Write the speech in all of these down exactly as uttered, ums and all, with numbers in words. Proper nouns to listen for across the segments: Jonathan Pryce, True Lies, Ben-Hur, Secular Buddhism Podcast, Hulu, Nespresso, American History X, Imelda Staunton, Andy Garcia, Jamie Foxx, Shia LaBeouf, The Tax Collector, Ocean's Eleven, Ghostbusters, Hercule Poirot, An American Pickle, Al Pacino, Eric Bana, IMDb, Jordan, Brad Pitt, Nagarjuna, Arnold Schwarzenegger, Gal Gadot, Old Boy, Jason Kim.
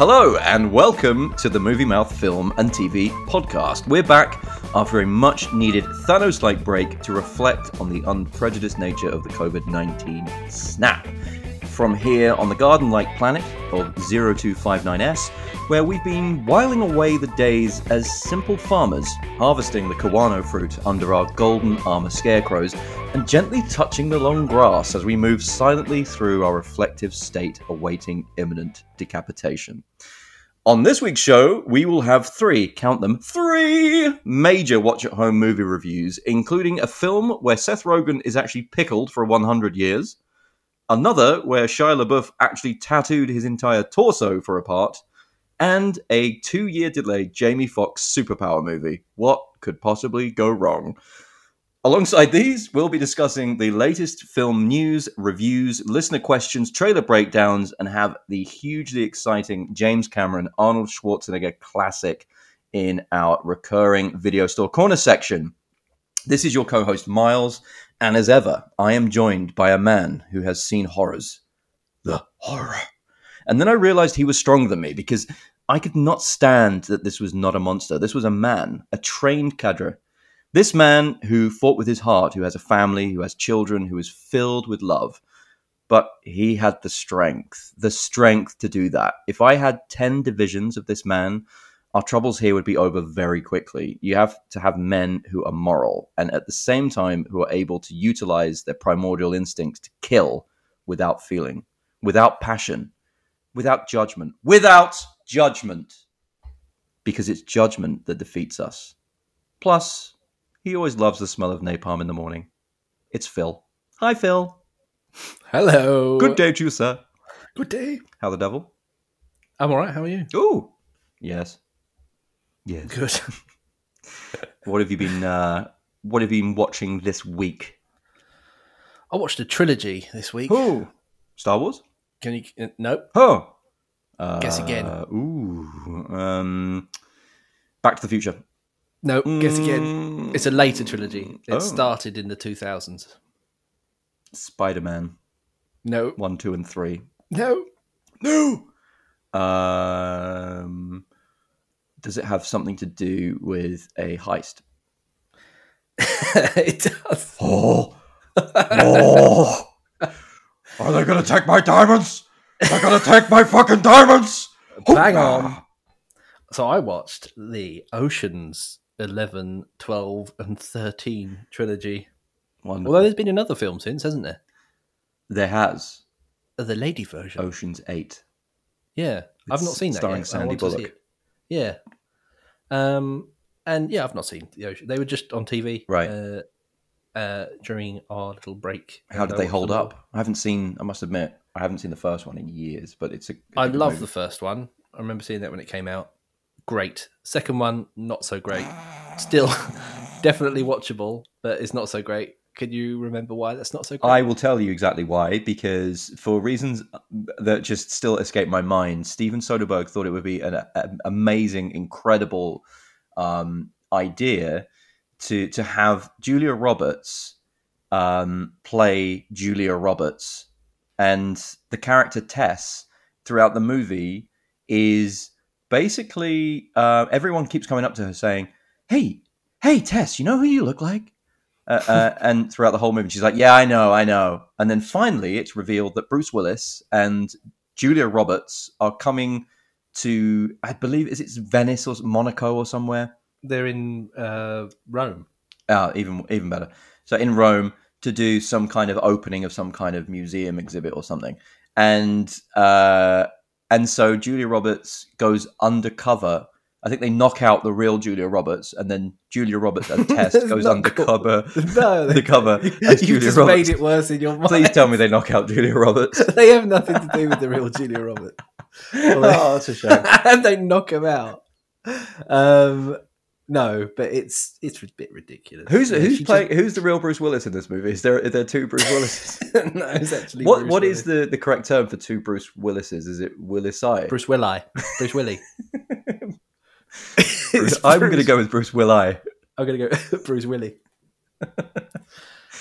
Hello and welcome to the Movie Mouth Film and T V Podcast. We're back after a much-needed Thanos-like break to reflect on the unprejudiced nature of the covid nineteen snap. From here on the garden-like planet of zero two five nine S, where we've been whiling away the days as simple farmers, harvesting the guano fruit under our golden armor scarecrows, and gently touching the long grass as we move silently through our reflective state awaiting imminent decapitation. On this week's show, we will have three, count them, three major watch-at-home movie reviews, including a film where Seth Rogen is actually pickled for one hundred years, another where Shia LaBeouf actually tattooed his entire torso for a part, and a two-year delayed Jamie Foxx superpower movie. What could possibly go wrong? Alongside these, we'll be discussing the latest film news, reviews, listener questions, trailer breakdowns, and have the hugely exciting James Cameron, Arnold Schwarzenegger classic in our recurring Video Store Corner section. This is your co-host, Miles, and as ever, I am joined by a man who has seen horrors. The horror. And then I realized he was stronger than me because I could not stand that this was not a monster. This was a man, a trained cadre. This man who fought with his heart, who has a family, who has children, who is filled with love. But he had the strength, the strength to do that. If I had ten divisions of this man, our troubles here would be over very quickly. You have to have men who are moral and at the same time who are able to utilize their primordial instincts to kill without feeling, without passion, without judgment, without judgment, because it's judgment that defeats us. Plus, he always loves the smell of napalm in the morning. It's Phil. Hi, Phil. Hello. Good day to you, sir. Good day. How the devil? I'm all right. How are you? Ooh. Yes. Yes. Good. What have you been? Uh, what have you been watching this week? I watched a trilogy this week. Ooh. Star Wars? Can you? Uh, nope. Oh. Uh, guess again. Ooh. Um. Back to the Future. No, guess again. It's a later trilogy. It oh. started in the two thousands. Spider-Man. No. One, two, and three. No. No! Um, does it have something to do with a heist? It does. Oh! Oh! Are they going to take my diamonds? They're going to take my fucking diamonds! Bang on. So I watched the Ocean's Eleven, twelve, and thirteen trilogy. Wonderful. Although there's been another film since, hasn't there? There has. The lady version. Ocean's Eight. Yeah, it's I've not seen that starring yet. Sandy Bullock. Yeah, um, and yeah, I've not seen the Ocean. They were just on T V, right? Uh, uh, during our little break. How did they hold up? All. I haven't seen. I must admit, I haven't seen the first one in years. But it's a. I love movie. The first one. I remember seeing that when it came out. Great. Second one, not so great. Still definitely watchable, but it's not so great. Could you remember why that's not so great? I will tell you exactly why, because for reasons that just still escape my mind, Steven Soderbergh thought it would be an, an amazing, incredible um, idea to to have Julia Roberts um, play Julia Roberts. And the character Tess throughout the movie is... Basically, uh, everyone keeps coming up to her saying, hey, hey, Tess, you know who you look like? Uh, uh, and throughout the whole movie, she's like, yeah, I know, I know. And then finally, it's revealed that Bruce Willis and Julia Roberts are coming to, I believe, is it Venice or Monaco or somewhere? They're in uh, Rome. Oh, even even better. So in Rome to do some kind of opening of some kind of museum exhibit or something. And... Uh, And so Julia Roberts goes undercover. I think they knock out the real Julia Roberts, and then Julia Roberts as Tess goes undercover. Cool. No, they, undercover as you Julia just Roberts. Made it worse in your mind. Please tell me they knock out Julia Roberts. They have nothing to do with the real Julia Roberts. Well, they, oh, that's a shame. And they knock him out. Um, no, but it's it's a bit ridiculous. Who's yeah, who's playing? Just... Who's the real Bruce Willis in this movie? Is there are there two Bruce Willises? No, it's actually what Bruce what Willis. Is the, the correct term for two Bruce Willises? Is it Willis-I? Bruce Willi, Bruce Willie. Bruce, Bruce... I'm going to go with Bruce Willi. I'm going to go Bruce Willie.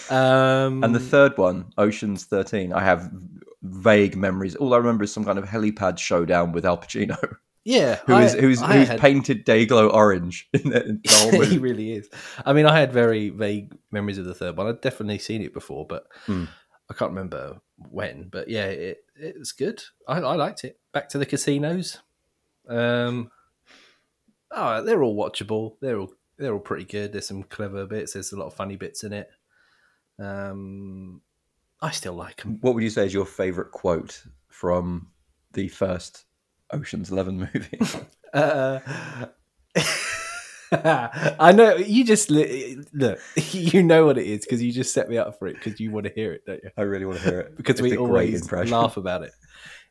um, and the third one, Ocean's Thirteen. I have vague memories. All I remember is some kind of helipad showdown with Al Pacino. Yeah, who I, is who's I who's had... painted Dayglow orange in the, in the whole movie. He really is. I mean, I had very vague memories of the third one. I'd definitely seen it before, but mm. I can't remember when. But yeah, it it was good. I, I liked it. Back to the casinos. Um, oh, they're all watchable. They're all they're all pretty good. There's some clever bits. There's a lot of funny bits in it. Um, I still like them. What would you say is your favourite quote from the first Ocean's Eleven movie? uh, I know you just look. You know what it is because you just set me up for it because you want to hear it, don't you? I really want to hear it because it's we always laugh about it.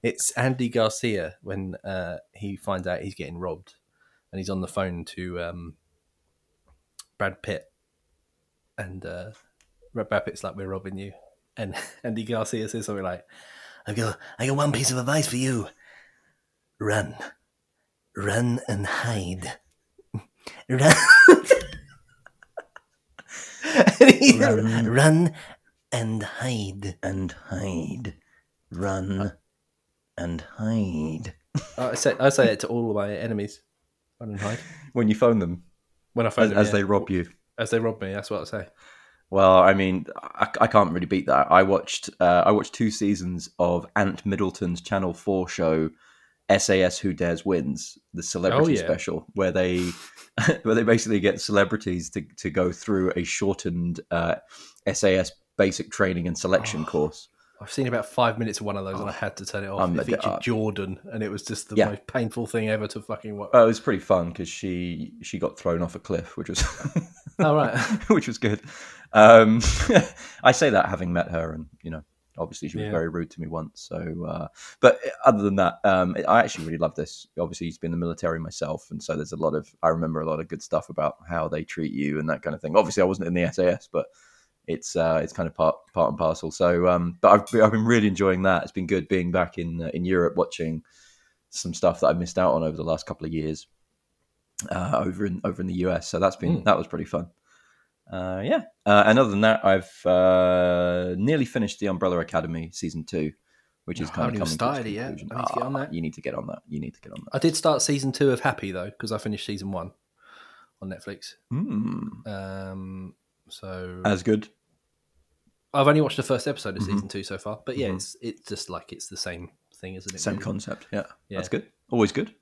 It's Andy Garcia when uh, he finds out he's getting robbed, and he's on the phone to um, Brad Pitt, and uh, Brad Pitt's like, "We're robbing you," and Andy Garcia says something like, "I got, I got one piece of advice for you." Run, run and hide. Run. and run. run and hide. And hide. Run uh, and hide. I say I say it to all of my enemies. Run and hide. When you phone them. When I phone as, them. As yeah. they rob you. As they rob me, that's what I say. Well, I mean, I, I can't really beat that. I watched uh, I watched two seasons of Ant Middleton's Channel four show, S A S: Who Dares Wins, the celebrity oh, yeah. special, where they where they basically get celebrities to, to go through a shortened uh, S A S basic training and selection oh, course. I've seen about five minutes of one of those, oh, and I had to turn it off. Um, it featured uh, Jordan, and it was just the yeah. most painful thing ever to fucking watch. Oh, it was pretty fun because she she got thrown off a cliff, which was oh, right. which was good. Um, I say that having met her, and you know. Obviously, she was yeah. very rude to me once. So, uh, but other than that, um, I actually really love this. Obviously, he's been in the military myself, and so there's a lot of. I remember a lot of good stuff about how they treat you and that kind of thing. Obviously, I wasn't in the S A S, but it's uh, it's kind of part part and parcel. So, um, but I've I've been really enjoying that. It's been good being back in uh, in Europe, watching some stuff that I missed out on over the last couple of years uh, over in over in the U S. So that's been mm. that was pretty fun. Uh, yeah, uh, and other than that, I've uh, nearly finished The Umbrella Academy season two, which is oh, kind of coming started to its conclusion. I need to get on that. You need to get on that. You need to get on that. I did start season two of Happy though, because I finished season one on Netflix. Mm. Um, so as good. I've only watched the first episode of mm-hmm. season two so far, but yeah, mm-hmm. it's it's just like it's the same thing, isn't it? Same really? Concept. Yeah. yeah, that's good. Always good.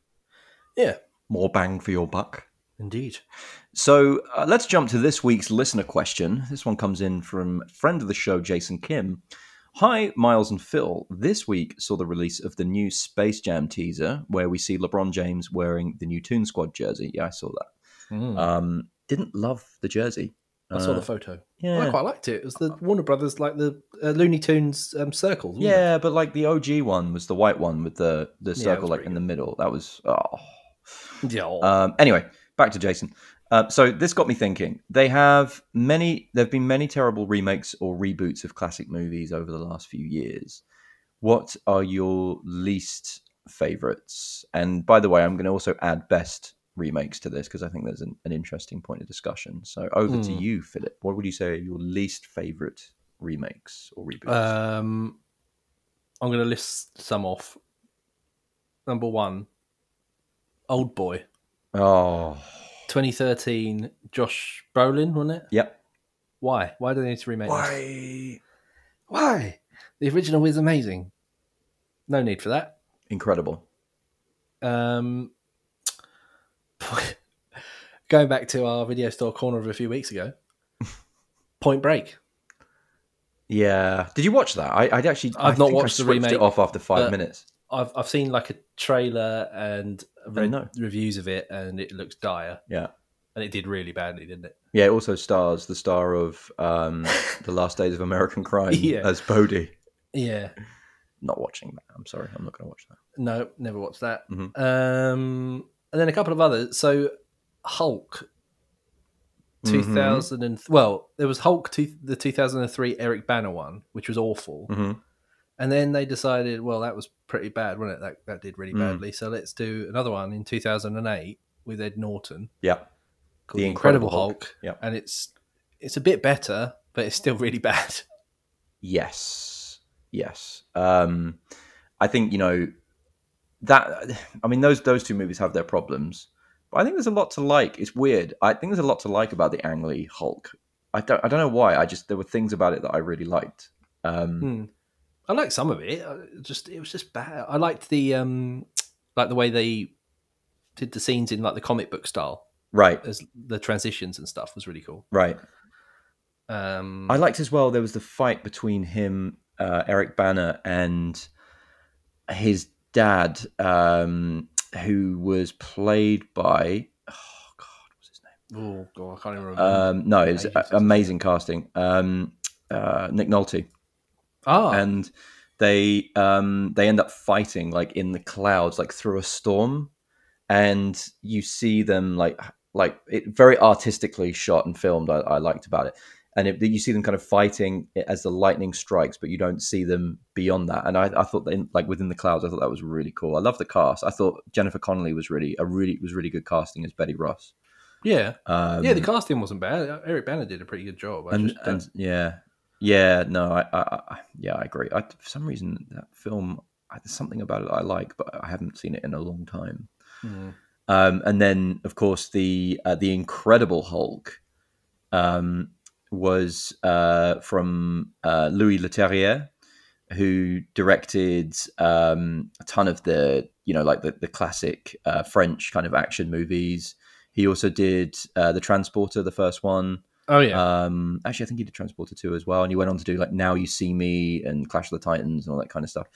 Yeah, more bang for your buck. Indeed. So uh, let's jump to this week's listener question. This one comes in from friend of the show, Jason Kim. Hi, Miles and Phil. This week saw the release of the new Space Jam teaser where we see LeBron James wearing the new Toon Squad jersey. Yeah, I saw that. Mm. Um, didn't love the jersey. I saw uh, the photo. Yeah, well, I quite liked it. It was the Warner Brothers, like the uh, Looney Tunes um, circles. Yeah, it? But like the O G one was the white one with the, the circle yeah, like in good. The middle. That was... Oh. Yeah. Um, anyway... Back to Jason. Uh, so this got me thinking. They have many. There have been many terrible remakes or reboots of classic movies over the last few years. What are your least favorites? And by the way, I'm going to also add best remakes to this because I think there's an, an interesting point of discussion. So over mm. to you, Philip. What would you say are your least favorite remakes or reboots? Um, I'm going to list some off. Number one, Old Boy. Oh, twenty thirteen, Josh Brolin, wasn't it? Yep. Why? Why do they need to remake Why? This? Why? The original is amazing. No need for that. Incredible. Um, going back to our video store corner of a few weeks ago, Point Break. Yeah. Did you watch that? I I'd actually I've I not think watched I the remake. It off after five minutes. I've I've seen like a trailer and read no. reviews of it, and it looks dire. Yeah, and it did really badly, didn't it? Yeah. It also stars the star of um, The Last Days of American Crime yeah. as Bodhi. Yeah. Not watching that. I'm sorry. I'm not going to watch that. No, never watched that. Mm-hmm. Um, and then a couple of others. So Hulk. two thousand and mm-hmm. well, there was Hulk two, the two thousand three Eric Bana one, which was awful. Mm-hmm. And then they decided, well, that was pretty bad, wasn't it? That that did really badly. Mm. So let's do another one in two thousand eight with Ed Norton. Yeah. The Incredible Hulk. Hulk. Yeah. And it's it's a bit better, but it's still really bad. Yes. Yes. Um, I think, you know, that, I mean, those, those two movies have their problems, but I think there's a lot to like. It's weird. I think there's a lot to like about the Ang Lee Hulk. I don't, I don't know why. I just, there were things about it that I really liked. Um, hmm. I liked some of it. I just, it was just bad. I liked the, um, like the way they did the scenes in like the comic book style. Right. As the transitions and stuff was really cool. Right. Um, I liked as well, there was the fight between him, uh, Eric Bana, and his dad, um, who was played by, oh God, what's his name? Oh God, I can't even remember. Um, no, it was amazing casting. Um, uh, Nick Nolte. Oh. And they um, they end up fighting like in the clouds, like through a storm, and you see them like like it very artistically shot and filmed. I, I liked about it. And it, you see them kind of fighting as the lightning strikes, but you don't see them beyond that. And I, I thought that in, like within the clouds, I thought that was really cool. I love the cast. I thought Jennifer Connelly was really a really was really good casting as Betty Ross. Yeah, um, yeah, the casting wasn't bad. Eric Bana did a pretty good job. I and, just and yeah, yeah, no, I, I, I yeah, I agree. I, for some reason, that film, I, there's something about it I like, but I haven't seen it in a long time. Mm. Um, and then, of course, the uh, the Incredible Hulk. Um, was uh, from uh, Louis Leterrier, who directed um, a ton of the, you know, like the, the classic uh, French kind of action movies. He also did uh, The Transporter, the first one. Oh, yeah. Um, actually, I think he did Transporter two as well. And he went on to do like Now You See Me and Clash of the Titans and all that kind of stuff.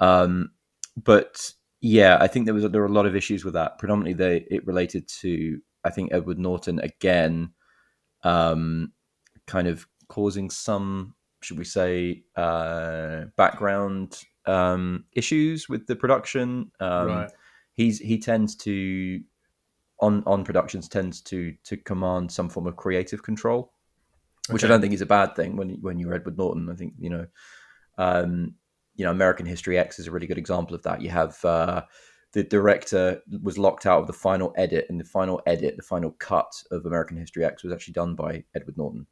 Um, but yeah, I think there was there were a lot of issues with that. Predominantly, they, it related to, I think, Edward Norton again, um, kind of causing some, should we say, uh, background um, issues with the production. Um, right. He's he tends to on on productions tends to to command some form of creative control, which okay. I don't think is a bad thing when when you're Edward Norton. I think you know, um, you know, American History X is a really good example of that. You have uh, the director was locked out of the final edit, and the final edit, the final cut of American History X was actually done by Edward Norton.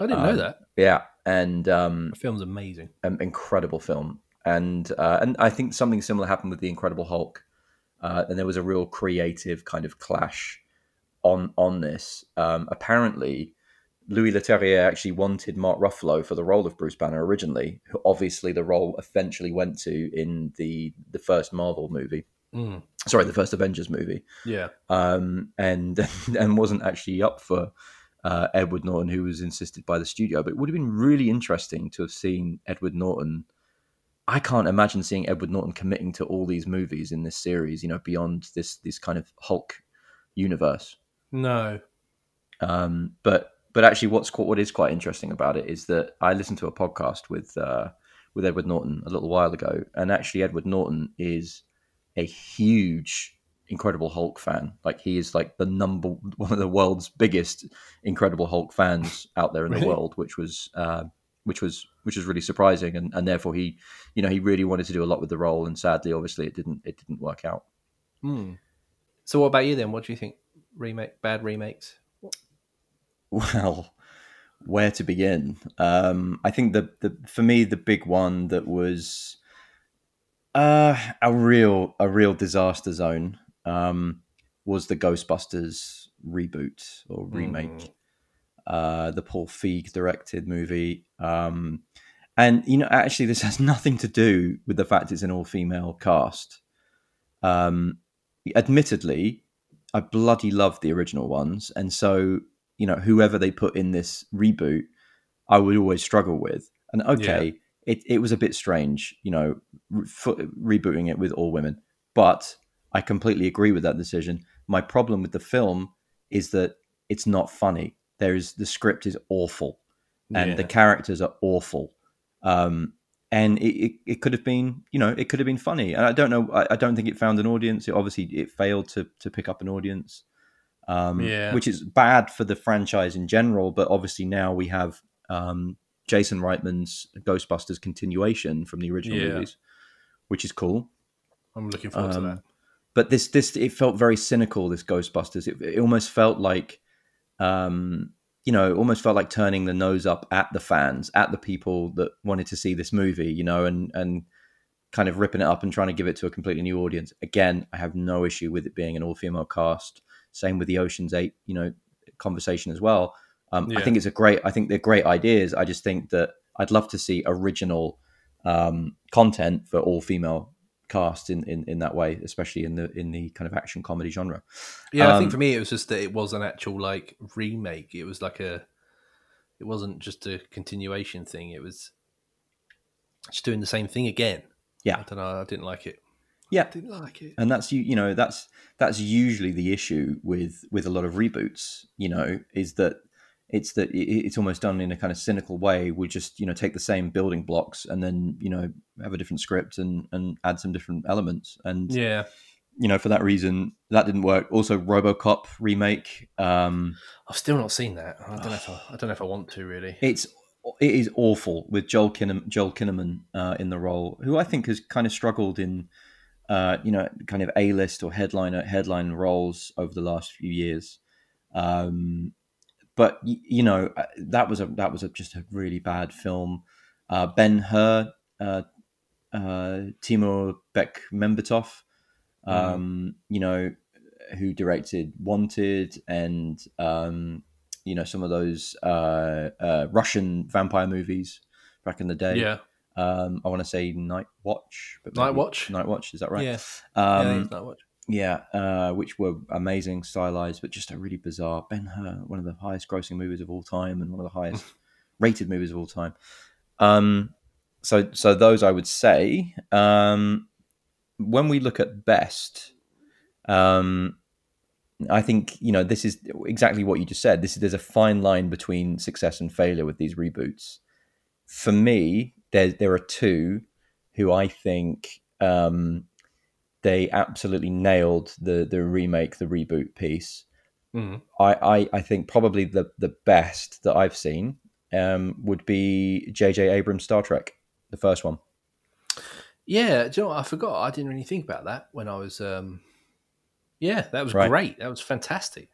I didn't know um, that. Yeah, and um, the film's amazing, an incredible film, and uh, and I think something similar happened with The Incredible Hulk, uh, and there was a real creative kind of clash on on this. Um, apparently, Louis Leterrier actually wanted Mark Ruffalo for the role of Bruce Banner originally. Who obviously, the role eventually went to in the the first Marvel movie. Mm. Sorry, the first Avengers movie. Yeah, um, and and wasn't actually up for. Uh, Edward Norton, who was insisted by the studio, but it would have been really interesting to have seen Edward Norton. I can't imagine seeing Edward Norton committing to all these movies in this series, you know, beyond this this kind of Hulk universe. No, um, but but actually, what's what is quite interesting about it is that I listened to a podcast with uh, with Edward Norton a little while ago, and actually, Edward Norton is a huge Incredible Hulk fan. Like he is like the number one of the world's biggest Incredible Hulk fans out there in really? the world, which was uh, which was which was really surprising, and, and therefore he, you know, he really wanted to do a lot with the role, and sadly, obviously, it didn't it didn't work out. Mm. So, what about you then? What do you think? Remake bad remakes? Well, where to begin? Um, I think the the for me the big one that was uh, a real a real disaster zone. Um, was the Ghostbusters reboot or remake, mm. uh, the Paul Feig directed movie. Um, and, you know, actually this has nothing to do with the fact it's an all-female cast. Um, admittedly, I bloody love the original ones. And so, you know, whoever they put in this reboot, I would always struggle with. And okay, yeah. it, it was a bit strange, you know, re- for, rebooting it with all women, but... I completely agree with that decision. My problem with the film is that it's not funny. There is the script is awful, and yeah. the characters are awful. Um, and it, it, it could have been, you know, it could have been funny. And I don't know. I, I don't think it found an audience. It obviously it failed to to pick up an audience, um, yeah. which is bad for the franchise in general. But obviously now we have um, Jason Reitman's Ghostbusters continuation from the original yeah. movies, which is cool. I'm looking forward um, to that. But this, this, it felt very cynical. This Ghostbusters, it, it almost felt like, um, you know, almost felt like turning the nose up at the fans, at the people that wanted to see this movie, you know, and and kind of ripping it up and trying to give it to a completely new audience. Again, I have no issue with it being an all-female cast. Same with the Ocean's Eight, you know, conversation as well. Um, yeah. I think it's a great, I think they're great ideas. I just think that I'd love to see original um, content for all female cast in, in, in that way, especially in the, in the kind of action comedy genre. Yeah. Um, I think for me, it was just that it was an actual like remake. It was like a, it wasn't just a continuation thing. It was just doing the same thing again. Yeah. I don't know. I didn't like it. Yeah. I didn't like it. And that's, you, you know, that's, that's usually the issue with, with a lot of reboots, you know, is that it's that it's almost done in a kind of cynical way. We just, you know, take the same building blocks and then, you know, have a different script and, and add some different elements. And, yeah, you know, for that reason, that didn't work. Also, RoboCop remake. Um, I've still not seen that. I don't know if I, I, don't know if I want to really. It's, it is awful with Joel Kinnaman, Joel Kinnaman uh, in the role, who I think has kind of struggled in, uh, you know, kind of A-list or headliner headline roles over the last few years. Um, But you know that was a that was a, just a really bad film. Uh, Ben-Hur, uh, uh, Timur Bekmambetov, um, mm. you know, who directed Wanted and um, you know some of those uh, uh, Russian vampire movies back in the day. Yeah, um, I want to say Night Watch, but Night Watch, Night Watch, is that right? Yeah, um, yeah, Night Watch. Yeah, uh, which were amazing, stylized, but just a really bizarre. Ben-Hur, one of the highest grossing movies of all time and one of the highest rated movies of all time. Um, so so those I would say. Um, when we look at best, um, I think, you know, this is exactly what you just said. This is, there's a fine line between success and failure with these reboots. For me, there, there are two who I think... Um, they absolutely nailed the the remake, the reboot piece. Mm. I, I, I think probably the, the best that I've seen um, would be J J Abrams' Star Trek, the first one. Yeah, do you know what? I forgot. I didn't really think about that when I was... Um... Yeah, that was right. Great. That was fantastic.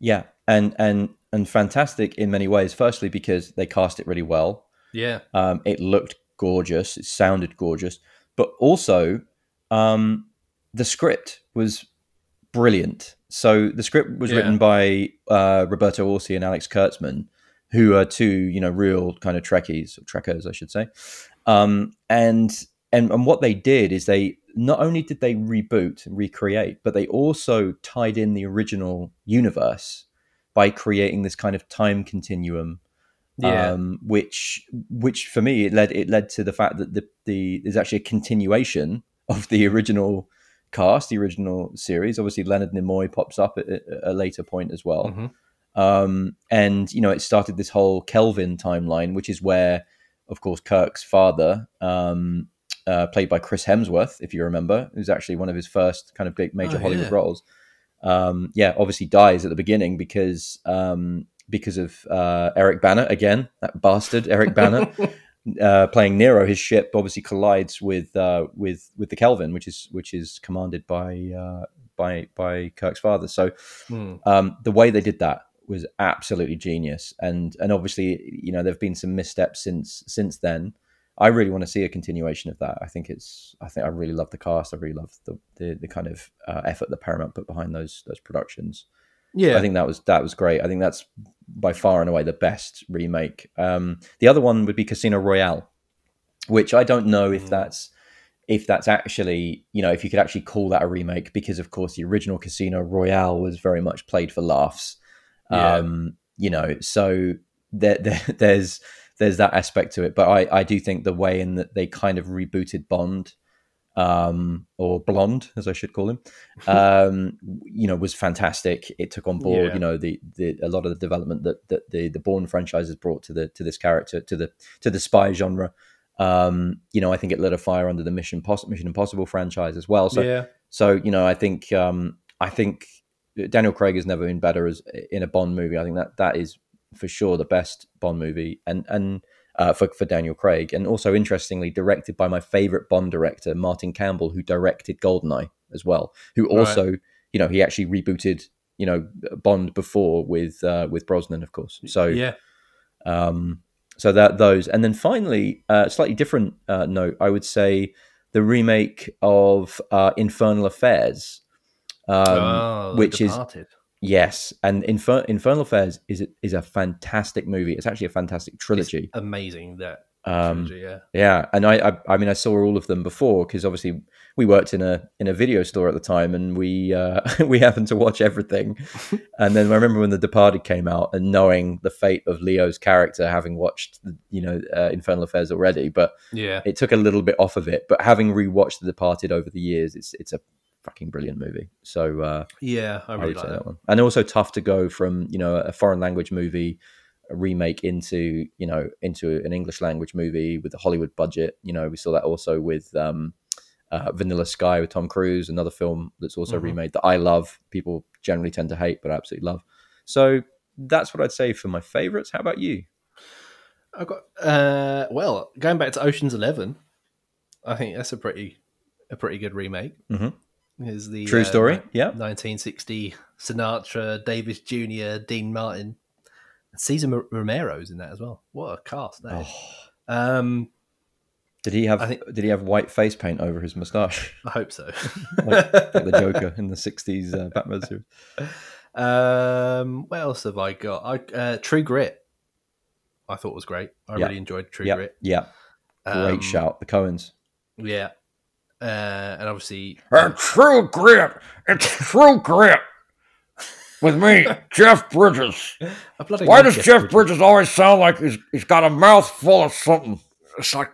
Yeah, and, and, and fantastic in many ways. Firstly, because they cast it really well. Yeah. Um, it looked gorgeous. It sounded gorgeous. But also... Um, The script was brilliant. So the script was yeah. written by uh, Roberto Orci and Alex Kurtzman, who are two, you know, real kind of Trekkies, or Trekkers, I should say. Um, and, and and what they did is they not only did they reboot and recreate, but they also tied in the original universe by creating this kind of time continuum. Yeah. Um, which which for me it led it led to the fact that the the there's actually a continuation of the original cast, the original series. Obviously Leonard Nimoy pops up at a later point as well. Mm-hmm. Um, and, you know, it started this whole Kelvin timeline, which is where, of course, Kirk's father, um, uh, played by Chris Hemsworth, if you remember, who's actually one of his first kind of big major oh, Hollywood yeah. roles. Um, yeah, obviously dies at the beginning because, um, because of uh, Eric Bana, again, that bastard Eric Bana. Uh, playing Nero, his ship obviously collides with uh, with with the Kelvin, which is which is commanded by uh, by by Kirk's father. So mm. um, the way they did that was absolutely genius, and and obviously, you know, there have been some missteps since since then. I really want to see a continuation of that. I think it's I think I really love the cast. I really love the the, the kind of uh, effort that Paramount put behind those those productions. Yeah, I think that was that was great. I think that's by far and away the best remake. Um, the other one would be Casino Royale, which I don't know if mm. that's if that's actually, you know, if you could actually call that a remake, because of course the original Casino Royale was very much played for laughs. Yeah. Um, you know, so there, there, there's there's that aspect to it. But I, I do think the way in that they kind of rebooted Bond. Um, or Blonde, as I should call him, um, you know, was fantastic. It took on board, yeah. you know, the, the a lot of the development that, that the the Bourne franchise has brought to the to this character, to the to the spy genre. Um, you know, I think it lit a fire under the Mission Pos- Mission Impossible franchise as well. So, yeah. so you know, I think um, I think Daniel Craig has never been better as in a Bond movie. I think that that is for sure the best Bond movie, and and. Uh, for, for Daniel Craig, and also interestingly directed by my favorite Bond director, Martin Campbell, who directed Goldeneye as well, who also, right. you know, he actually rebooted you know, Bond before with uh, with Brosnan, of course. So yeah. Um, so that those, and then finally, uh, slightly different uh, note, I would say the remake of uh, Infernal Affairs, um, oh, which is Departed. Yes, and Infer- Infernal Affairs is is a fantastic movie. It's actually a fantastic trilogy. It's amazing that. Um, yeah. yeah, and I, I, I mean, I saw all of them before because obviously we worked in a in a video store at the time, and we uh, we happened to watch everything. And then I remember when The Departed came out, and knowing the fate of Leo's character, having watched you know uh, Infernal Affairs already, but yeah, it took a little bit off of it. But having rewatched The Departed over the years, it's it's a fucking brilliant movie. So uh, yeah, I really I would like say that. that one. And also tough to go from you know a foreign language movie. A remake into you know into an English language movie with a Hollywood budget. You know we saw that also with um uh, Vanilla Sky with Tom Cruise, another film that's also mm-hmm. remade that I love. People generally tend to hate, but I absolutely love. So that's what I'd say for my favorites. How about you? I've got uh well going back to Ocean's Eleven. I think that's a pretty a pretty good remake. Mm-hmm. Is the true uh, story? Yeah, nineteen sixty Sinatra, Davis Junior, Dean Martin. Cesar Romero's in that as well. What a cast that is. Oh. Um, did he have? I think, did he have white face paint over his moustache? I hope so. like, like the Joker in the sixties uh, Batman series. Um, what else have I got? I, uh, True Grit. I thought was great. I yeah. really enjoyed True yeah. Grit. Yeah, great um, shout. The Coens. Yeah, uh, and obviously, and True Grit. It's True Grit. With me, Jeff Bridges. Why does Jeff, Jeff Bridges. Bridges always sound like he's, he's got a mouth full of something? It's like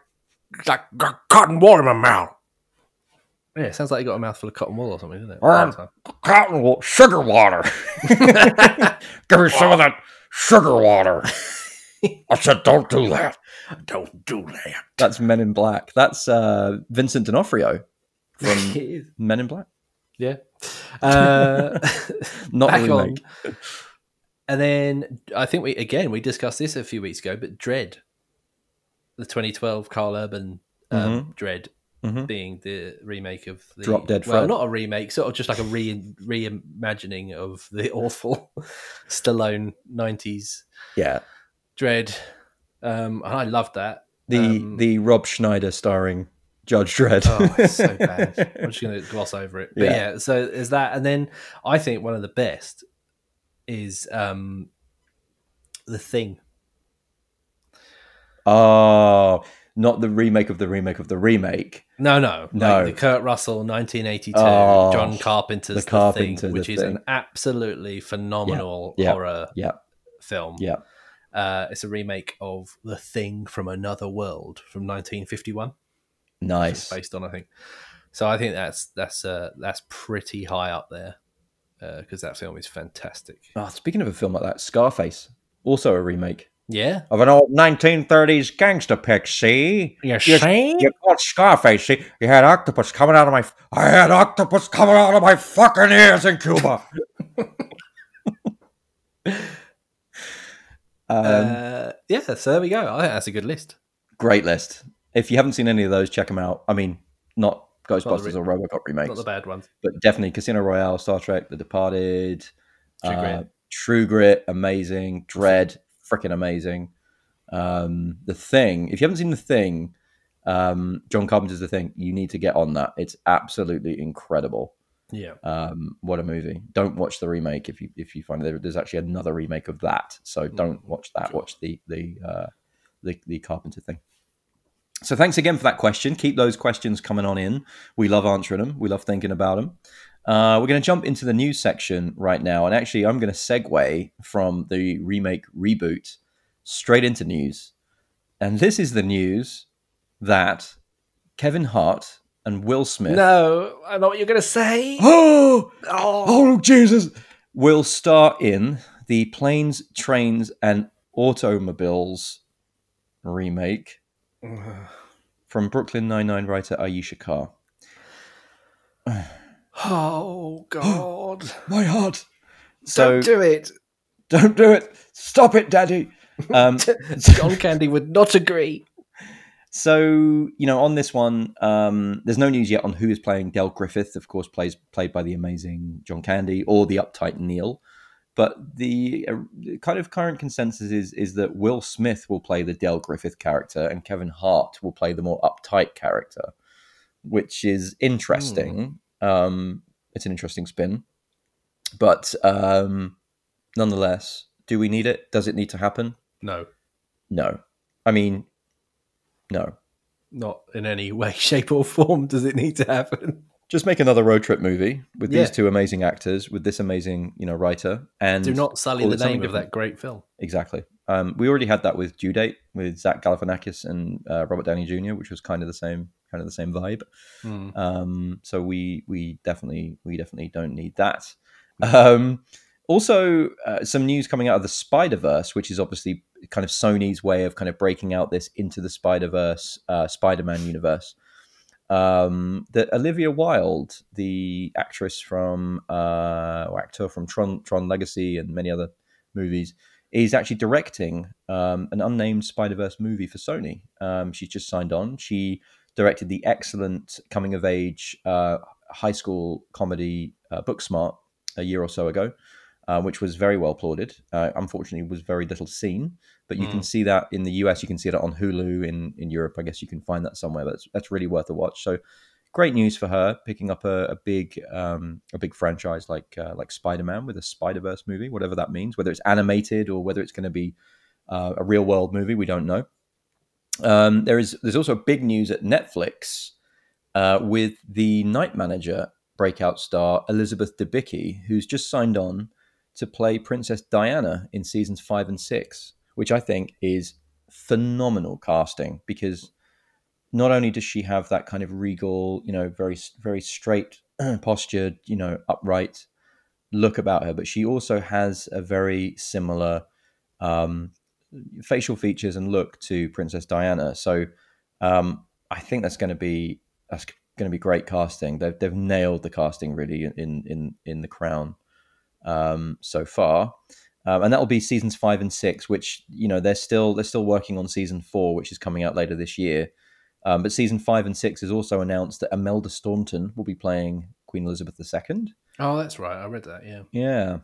it's like cotton wool in my mouth. Yeah, it sounds like he got a mouthful of cotton wool or something, doesn't it? Um, cotton wool, sugar water. Give me some of that sugar water. I said, don't do that. Don't do that. That's Men in Black. That's uh, Vincent D'Onofrio from Men in Black. Yeah. Uh, Not really. And then I think we again we discussed this a few weeks ago, but Dread, the twenty twelve Carl Urban um, mm-hmm. Dread, mm-hmm. being the remake of the Drop Dead Fred. Well, not a remake, sort of just like a re reimagining of the awful Stallone nineties. Yeah, Dread. Um, and I loved that. The um, the Rob Schneider starring Judge Dredd. Oh, it's so bad. I'm just going to gloss over it. But yeah. yeah, so there's that. And then I think one of the best is um, The Thing. Oh, not the remake of the remake of the remake. No, no. No. Like the Kurt Russell nineteen eighty-two oh, John Carpenter's The, Carpenter, the Thing, which the is thing. an absolutely phenomenal yeah, yeah, horror yeah. film. Yeah. Uh, it's a remake of The Thing from Another World from nineteen fifty-one. Nice, based on I think, so I think that's that's uh, that's pretty high up there because uh, that film is fantastic. Oh, speaking of a film like that, Scarface, also a remake, yeah, of an old nineteen thirties gangster pic. See, you see, you called Scarface. See, you had octopus coming out of my, I had octopus coming out of my fucking ears in Cuba. um, uh, yeah, so there we go. I think that's a good list. Great list. If you haven't seen any of those, check them out. I mean, not Ghostbusters not or RoboCop remakes. Not the bad ones. But definitely Casino Royale, Star Trek, The Departed, True, uh, Grit. True Grit, amazing. Dread, freaking amazing. Um, The Thing. If you haven't seen The Thing, um, John Carpenter's The Thing, you need to get on that. It's absolutely incredible. Yeah. Um, what a movie. Don't watch the remake if you if you find it. There's actually another remake of that. So don't watch that. Sure. Watch the the, uh, the the Carpenter thing. So thanks again for that question. Keep those questions coming on in. We love answering them. We love thinking about them. Uh, we're going to jump into the news section right now. And actually, I'm going to segue from the remake reboot straight into news. And this is the news that Kevin Hart and Will Smith... No, I know what you're going to say. Oh, oh, Jesus. ...will star in the Planes, Trains, and Automobiles remake... from Brooklyn Nine-Nine writer Ayesha Carr. Oh, God. My heart. So, don't do it. Don't do it. Stop it, Daddy. Um, John Candy would not agree. So, you know, on this one, um, there's no news yet on who is playing Del Griffith, of course, plays played by the amazing John Candy, or the uptight Neil. But the uh, kind of current consensus is is that Will Smith will play the Del Griffith character and Kevin Hart will play the more uptight character, which is interesting. Mm. Um, it's an interesting spin. But um, nonetheless, do we need it? Does it need to happen? No. No. I mean... No. Not in any way, shape or form does it need to happen. Just make another road trip movie with yeah. these two amazing actors, with this amazing, you know, writer. And do not sully the name of that great film. Exactly. Um, we already had that with Due Date, with Zach Galifianakis and uh, Robert Downey Junior, which was kind of the same kind of the same vibe. Mm. Um, so we we definitely we definitely don't need that. Um, also, uh, some news coming out of the Spider-Verse, which is obviously kind of Sony's way of kind of breaking out this into the Spider-Verse, uh, Spider-Man universe. Um, that Olivia Wilde, the actress from, uh, or actor from Tron, Tron Legacy and many other movies, is actually directing um, an unnamed Spider-Verse movie for Sony. Um, she's just signed on. She directed the excellent coming-of-age uh, high school comedy uh, Booksmart a year or so ago. Uh, which was very well applauded. Uh, unfortunately, was very little seen, but you mm. can see that in the U S. You can see that on Hulu. In, in Europe, I guess you can find that somewhere. But that's, that's really worth a watch. So, great news for her, picking up a, a big um, a big franchise like uh, like Spider-Man with a Spider-Verse movie, whatever that means. Whether it's animated or whether it's going to be uh, a real world movie, we don't know. Um, there is there's also big news at Netflix uh, with the Night Manager breakout star Elizabeth Debicki, who's just signed on to play Princess Diana in seasons five and six, which I think is phenomenal casting, because not only does she have that kind of regal, you know, very, very straight postured, you know, upright look about her, but she also has a very similar um, facial features and look to Princess Diana. So um, I think that's going to be, that's going to be great casting. They've, they've nailed the casting really in, in, in The Crown. Um, so far, um, and that will be seasons five and six. Which, you know, they're still they're still working on season four, which is coming out later this year. Um, but season five and six is also announced that Imelda Staunton will be playing Queen Elizabeth the Second. Oh, that's right. I read that. Yeah, yeah.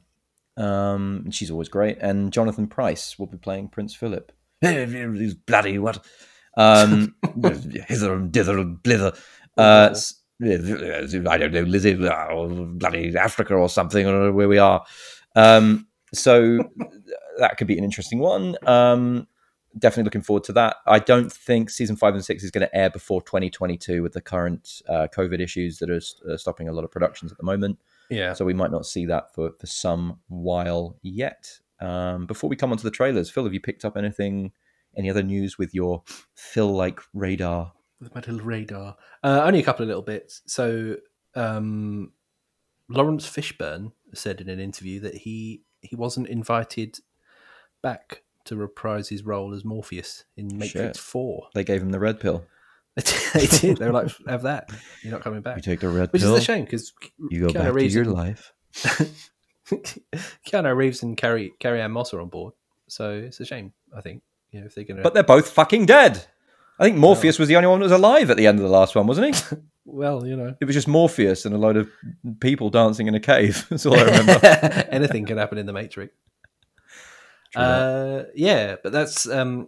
Um, and she's always great. And Jonathan Pryce will be playing Prince Philip. He's bloody what? Um, hither and dither and blither. Uh, I don't know, Lizzie, or bloody Africa or something, or where we are. Um, so that could be an interesting one. Um, definitely looking forward to that. I don't think season five and six is going to air before twenty twenty-two with the current uh, COVID issues that are st- stopping a lot of productions at the moment. Yeah. So we might not see that for, for some while yet. Um, before we come onto the trailers, Phil, have you picked up anything, any other news with your Phil-like radar? With my little radar. Uh, only a couple of little bits. So um, Lawrence Fishburne said in an interview that he, he wasn't invited back to reprise his role as Morpheus in Matrix Shit. four. They gave him the red pill. They did. They were like, have that. You're not coming back. You take the red Which pill. Which is a shame, because you go Keanu back Reeves to your and... life. Keanu Reeves and Carrie, Carrie Ann Moss are on board. So it's a shame, I think. You know, if they're gonna... But they're both fucking dead. I think Morpheus oh. was the only one that was alive at the end of the last one, wasn't he? Well, you know. It was just Morpheus and a load of people dancing in a cave. That's all I remember. Anything can happen in the Matrix. Uh, yeah, but that's... Um,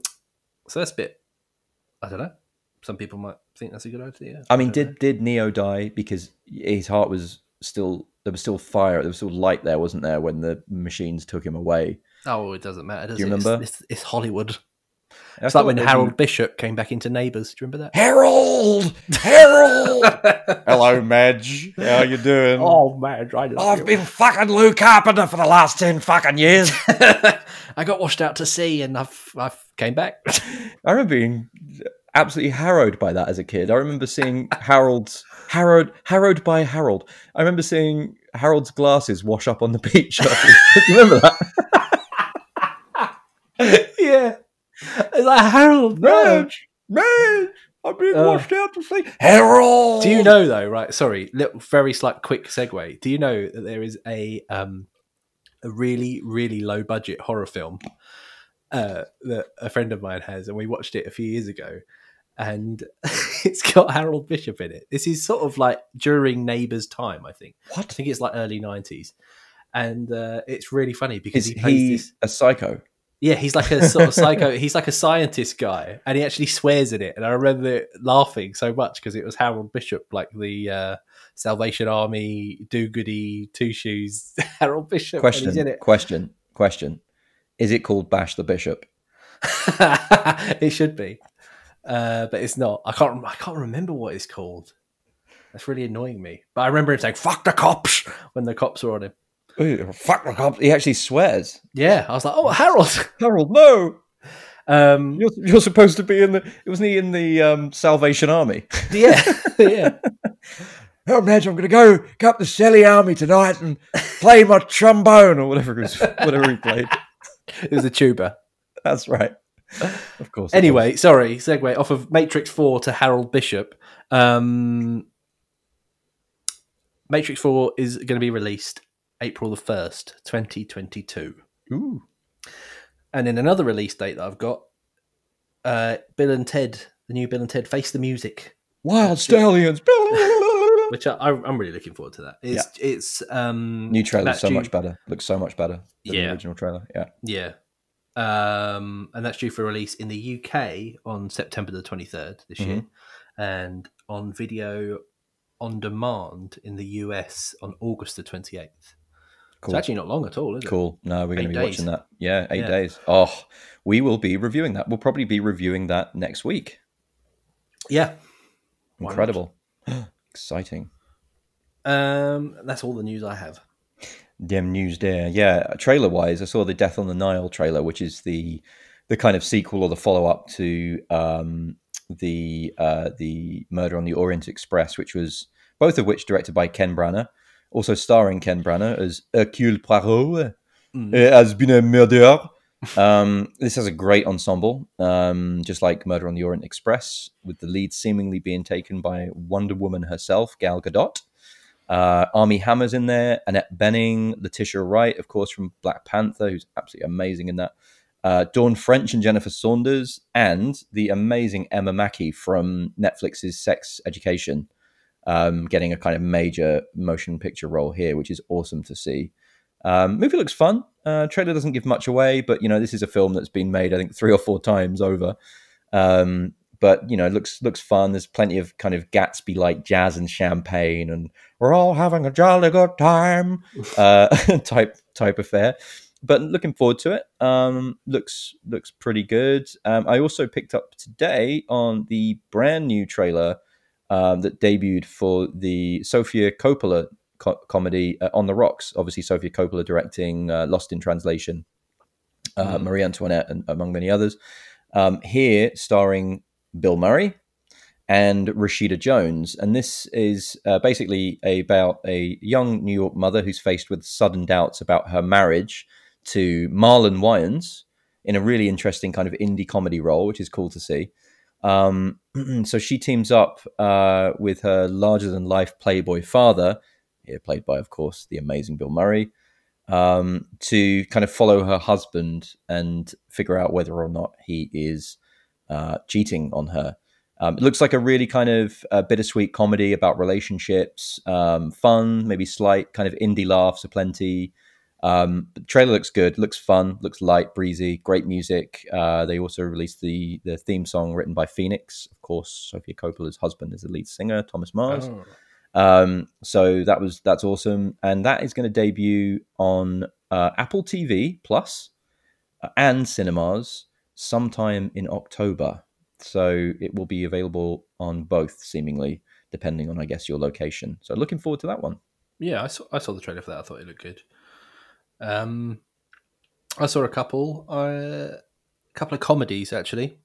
so that's a bit... I don't know. Some people might think that's a good idea. I mean, I did know. did Neo die because his heart was still... There was still fire. There was still light there, wasn't there, when the machines took him away? Oh, it doesn't matter, does Do you it? remember? It's, it's, it's Hollywood. It's like when Harold Bishop came back into Neighbours. Do you remember that? Harold! Harold! Hello, Madge. How are you doing? Oh, Madge. I love I've you. been fucking Lou Carpenter for the last ten fucking years. I got washed out to sea and I've, I've came back. I remember being absolutely harrowed by that as a kid. I remember seeing Harold's... Harrowed, harrowed by Harold. I remember seeing Harold's glasses wash up on the beach. Do you remember that? Yeah. It's like, Harold, Madge, Madge, I've been uh, washed out to sea. Harold! Do you know, though, right, sorry, little, very slight quick segue. Do you know that there is a um, a really, really low-budget horror film uh, that a friend of mine has, and we watched it a few years ago, and it's got Harold Bishop in it. This is sort of like during Neighbours' time, I think. What? I think it's like early nineties. And uh, it's really funny because is he plays he this... a psycho? Yeah, he's like a sort of psycho. He's like a scientist guy, and he actually swears in it. And I remember laughing so much because it was Harold Bishop, like the uh, Salvation Army do-goody two-shoes Harold Bishop. Question, and he's in it. question, question. Is it called Bash the Bishop? It should be, uh, but it's not. I can't. I can't remember what it's called. That's really annoying me. But I remember him saying "fuck the cops" when the cops were on him. Ooh, fuck the cops. He actually swears. Yeah, I was like, oh, Harold, Harold, no. Um, you're, you're supposed to be in the. Wasn't he in the um, Salvation Army? Yeah, yeah. Oh, Madge, I'm going to go cut the Sally Army tonight and play my trombone or whatever it was, whatever he played. It was a tuba. That's right. Of course. Anyway, was. sorry, segue off of Matrix four to Harold Bishop. Um, Matrix four is going to be released April the first, twenty twenty-two. Ooh. And then another release date that I've got, uh, Bill and Ted, the new Bill and Ted Face the Music. Wild Stallions. Which I, I'm really looking forward to that. It's, yeah. it's, um, new trailer is so due... much better. Looks so much better than yeah. the original trailer. Yeah. Yeah. Um, and that's due for release in the U K on September the twenty-third this mm-hmm. year, and on video on demand in the U S on August the twenty-eighth. Cool. It's actually not long at all, is it? Cool. No, we're going to be days. watching that. Yeah, eight yeah. days. Oh, we will be reviewing that. We'll probably be reviewing that next week. Yeah. Incredible. Exciting. Um, that's all the news I have. Damn news there. Yeah, trailer-wise, I saw the Death on the Nile trailer, which is the the kind of sequel or the follow-up to um, the uh, the Murder on the Orient Express, which was both of which directed by Ken Branagh. Also starring Ken Branagh as Hercule Poirot, mm. has been a murderer. Um, this has a great ensemble, um, just like Murder on the Orient Express, with the lead seemingly being taken by Wonder Woman herself, Gal Gadot. Uh, Armie Hammer's in there, Annette Bening, Letitia Wright, of course, from Black Panther, who's absolutely amazing in that. Uh, Dawn French and Jennifer Saunders, and the amazing Emma Mackey from Netflix's Sex Education. Um, getting a kind of major motion picture role here, which is awesome to see. Um, movie looks fun. Uh, trailer doesn't give much away, but, you know, this is a film that's been made, I think, three or four times over. Um, but, you know, it looks, looks fun. There's plenty of kind of Gatsby-like jazz and champagne, and we're all having a jolly good time uh, type type affair. But looking forward to it. Um, looks, looks pretty good. Um, I also picked up today on the brand new trailer Um, that debuted for the Sofia Coppola co- comedy uh, On the Rocks. Obviously, Sofia Coppola directing uh, Lost in Translation, uh, mm. Marie Antoinette, and among many others. Um, here, starring Bill Murray and Rashida Jones. And this is uh, basically about a young New York mother who's faced with sudden doubts about her marriage to Marlon Wayans in a really interesting kind of indie comedy role, which is cool to see. Um, so she teams up uh, with her larger-than-life playboy father, here played by, of course, the amazing Bill Murray, um, to kind of follow her husband and figure out whether or not he is uh, cheating on her. Um, it looks like a really kind of uh, bittersweet comedy about relationships, um, fun, maybe slight kind of indie laughs aplenty. Um, the trailer looks good, looks fun, looks light, breezy, great music. Uh, they also released the the theme song written by Phoenix. Of course, Sofia Coppola's husband is the lead singer, Thomas Mars. Oh. Um, so that was that's awesome. And that is going to debut on uh, Apple T V Plus and cinemas sometime in October. So it will be available on both, seemingly, depending on, I guess, your location. So looking forward to that one. Yeah, I saw, I saw the trailer for that. I thought it looked good. Um, I saw a couple, uh, a couple of comedies actually.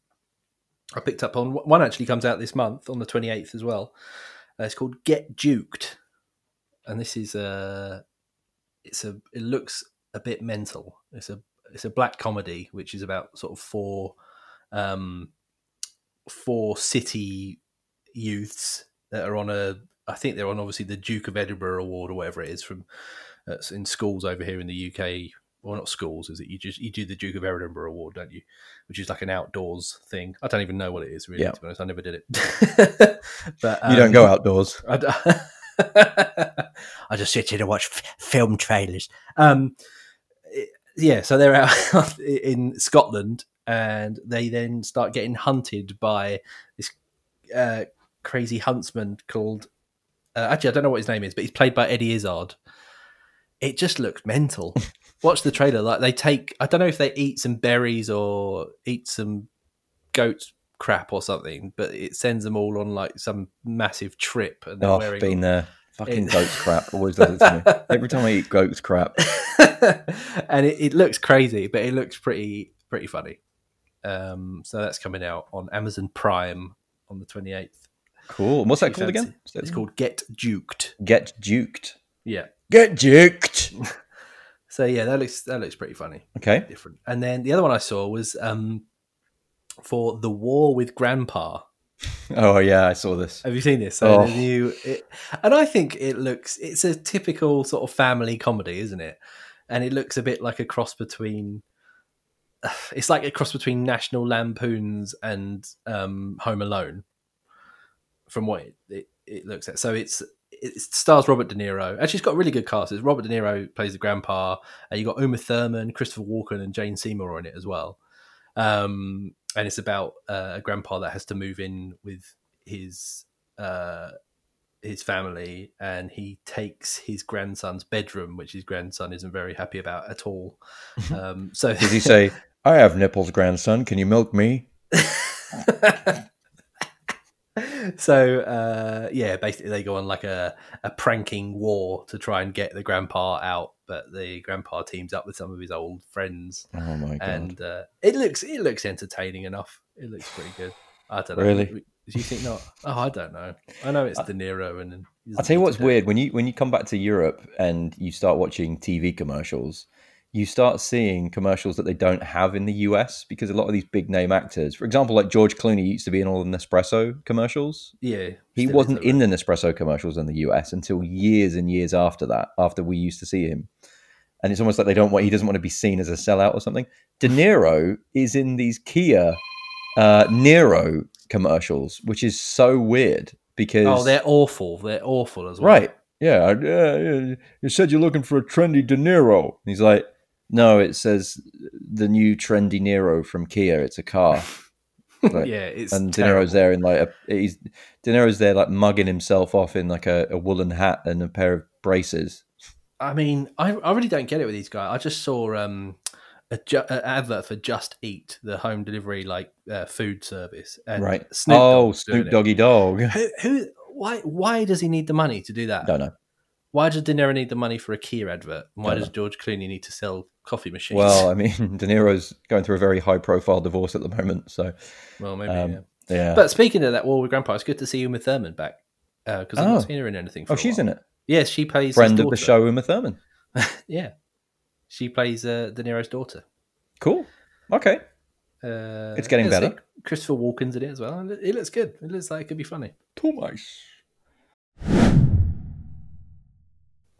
I picked up on one actually comes out this month on the twenty-eighth as well. Uh, it's called Get Duked, and this is a, it's a, it looks a bit mental. It's a, it's a black comedy which is about sort of four, um, four city youths that are on a. I think they're on obviously the Duke of Edinburgh Award or whatever it is from. That's in schools over here in the U K well, not schools, is it? You just you do the Duke of Edinburgh Award, don't you? Which is like an outdoors thing. I don't even know what it is, really, yeah. to be honest. I never did it. But um, you don't go outdoors. I, I just sit here to watch f- film trailers. Um, it, yeah, so they're out in Scotland, and they then start getting hunted by this uh, crazy huntsman called... Uh, actually, I don't know what his name is, but he's played by Eddie Izzard. It just looks mental. Watch the trailer. Like they take, I don't know if they eat some berries or eat some goat crap or something, but it sends them all on like some massive trip. And they're oh, wearing I've been there. Fucking goat crap always does it to me. Every time I eat goat's crap. And it, it looks crazy, but it looks pretty, pretty funny. Um, so that's coming out on Amazon Prime on the twenty-eighth. Cool. And what's that called again? It's, it's called Get Duked. Get Duked. Yeah. Get Duked. So yeah, that looks that looks pretty funny. Okay. Different. And then the other one I saw was um, for The War with Grandpa. Oh yeah, I saw this. Have you seen this? So oh. new, it, and I think it looks. It's a typical sort of family comedy, isn't it? And it looks a bit like a cross between. It's like a cross between National Lampoons and um, Home Alone. From what it, it, it looks at. So it's it stars Robert De Niro. Actually, it's got a really good cast. It's Robert De Niro plays the grandpa. And you've got Uma Thurman, Christopher Walken, and Jane Seymour in it as well. Um, and it's about uh, a grandpa that has to move in with his uh, his family, and he takes his grandson's bedroom, which his grandson isn't very happy about at all. Um, so does he say, "I have nipples, grandson. Can you milk me?" So, uh, yeah, basically they go on like a, a pranking war to try and get the grandpa out, but the grandpa teams up with some of his old friends. Oh, my God. And uh, it looks it looks entertaining enough. It looks pretty good. I don't know. Really? Do you think not? Oh, I don't know. I know it's De Niro. And I'll tell you what's weird. When you, when you come back to Europe and you start watching T V commercials, you start seeing commercials that they don't have in the U S because a lot of these big name actors, for example, like George Clooney used to be in all the Nespresso commercials. Yeah. He wasn't in the Nespresso commercials in the U S until years and years after that, after we used to see him. And it's almost like they don't want, he doesn't want to be seen as a sellout or something. De Niro is in these Kia uh, Nero commercials, which is so weird because... Oh, they're awful. They're awful as well. Right. Yeah. yeah. You said you're looking for a trendy De Niro. And he's like, no, it says the new trendy Nero from Kia. It's a car. Like, yeah, it's and De Niro's terrible. There in like a he's De Niro's there like mugging himself off in like a, a woolen hat and a pair of braces. I mean, I, I really don't get it with these guys. I just saw um a ju- an advert for Just Eat, the home delivery like uh, food service, and right? Snoop oh, Dogg's Snoop Doggy it. Dog. Who, who? Why? Why does he need the money to do that? Don't know. Why does De Niro need the money for a Kia advert? Why don't does know. George Clooney need to sell coffee machines? Well, I mean, De Niro's going through a very high-profile divorce at the moment, so... Well, maybe, um, yeah. yeah. But speaking of that War with Grandpa, it's good to see Uma Thurman back, because uh, I've oh. not seen her in anything for Oh, a she's while. In it? Yes, yeah, she plays... Friend of the show, Uma Thurman. Yeah. She plays uh, De Niro's daughter. Cool. Okay. Uh, it's getting better. Christopher Walken's in it as well. And it looks good. It looks like it could be funny. Thomas.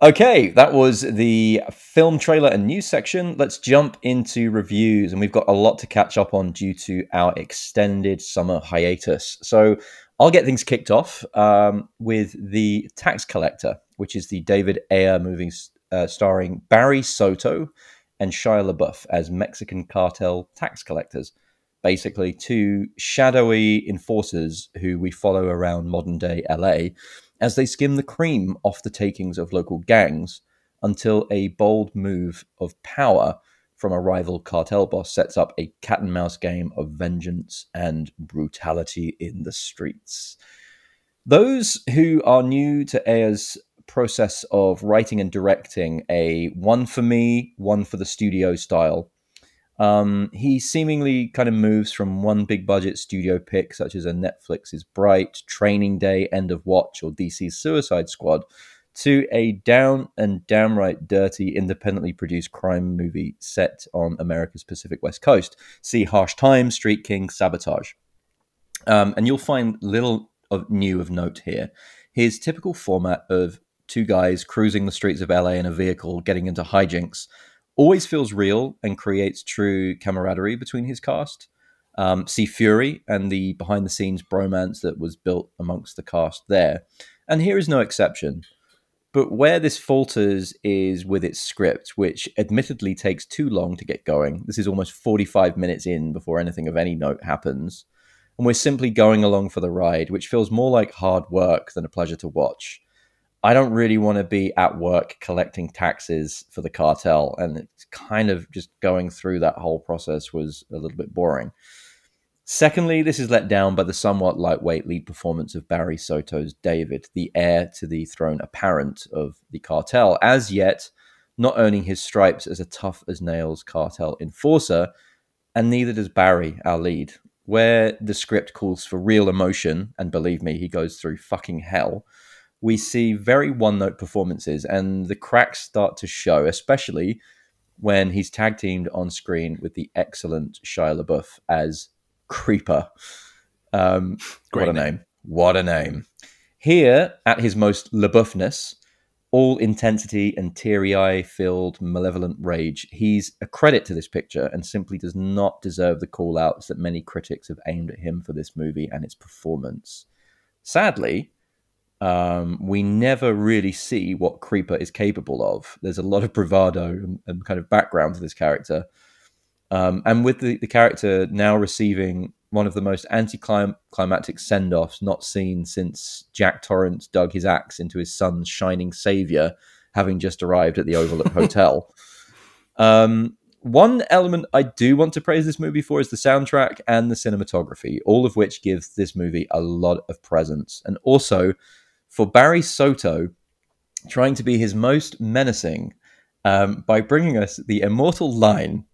Okay, that was the film trailer and news section. Let's jump into reviews, and we've got a lot to catch up on due to our extended summer hiatus. So I'll get things kicked off um, with The Tax Collector, which is the David Ayer movie uh, starring Barry Soto and Shia LaBeouf as Mexican cartel tax collectors. Basically, two shadowy enforcers who we follow around modern-day L A, as they skim the cream off the takings of local gangs until a bold move of power from a rival cartel boss sets up a cat-and-mouse game of vengeance and brutality in the streets. Those who are new to Ayer's process of writing and directing a one-for-me, one-for-the-studio style, um, he seemingly kind of moves from one big budget studio pick, such as a Netflix's Bright, Training Day, End of Watch, or D C's Suicide Squad, to a down and downright dirty, independently produced crime movie set on America's Pacific West Coast. See Harsh Times, Street King, Sabotage. Um, and you'll find little of new of note here. His typical format of two guys cruising the streets of L A in a vehicle, getting into hijinks, always feels real and creates true camaraderie between his cast. Um, see Fury and the behind-the-scenes bromance that was built amongst the cast there. And here is no exception. But where this falters is with its script, which admittedly takes too long to get going. This is almost forty-five minutes in before anything of any note happens. And we're simply going along for the ride, which feels more like hard work than a pleasure to watch. I don't really want to be at work collecting taxes for the cartel, and it's kind of just going through that whole process was a little bit boring. Secondly, this is let down by the somewhat lightweight lead performance of Barry Soto's David, the heir to the throne apparent of the cartel, as yet not earning his stripes as a tough-as-nails cartel enforcer, and neither does Barry, our lead. Where the script calls for real emotion, and believe me, he goes through fucking hell, we see very one-note performances, and the cracks start to show, especially when he's tag-teamed on screen with the excellent Shia LaBeouf as Creeper. Um, what a name. name. What a name. Here, at his most LaBeoufness, all intensity and teary-eye-filled malevolent rage, he's a credit to this picture and simply does not deserve the call-outs that many critics have aimed at him for this movie and its performance. Sadly, um, we never really see what Creeper is capable of. There's a lot of bravado and, and kind of background to this character. Um, and with the, the character now receiving one of the most anticlimactic send-offs not seen since Jack Torrance dug his axe into his son's shining saviour, having just arrived at the Overlook Hotel. Um, one element I do want to praise this movie for is the soundtrack and the cinematography, all of which gives this movie a lot of presence. And also, for Barry Soto, trying to be his most menacing um, by bringing us the immortal line,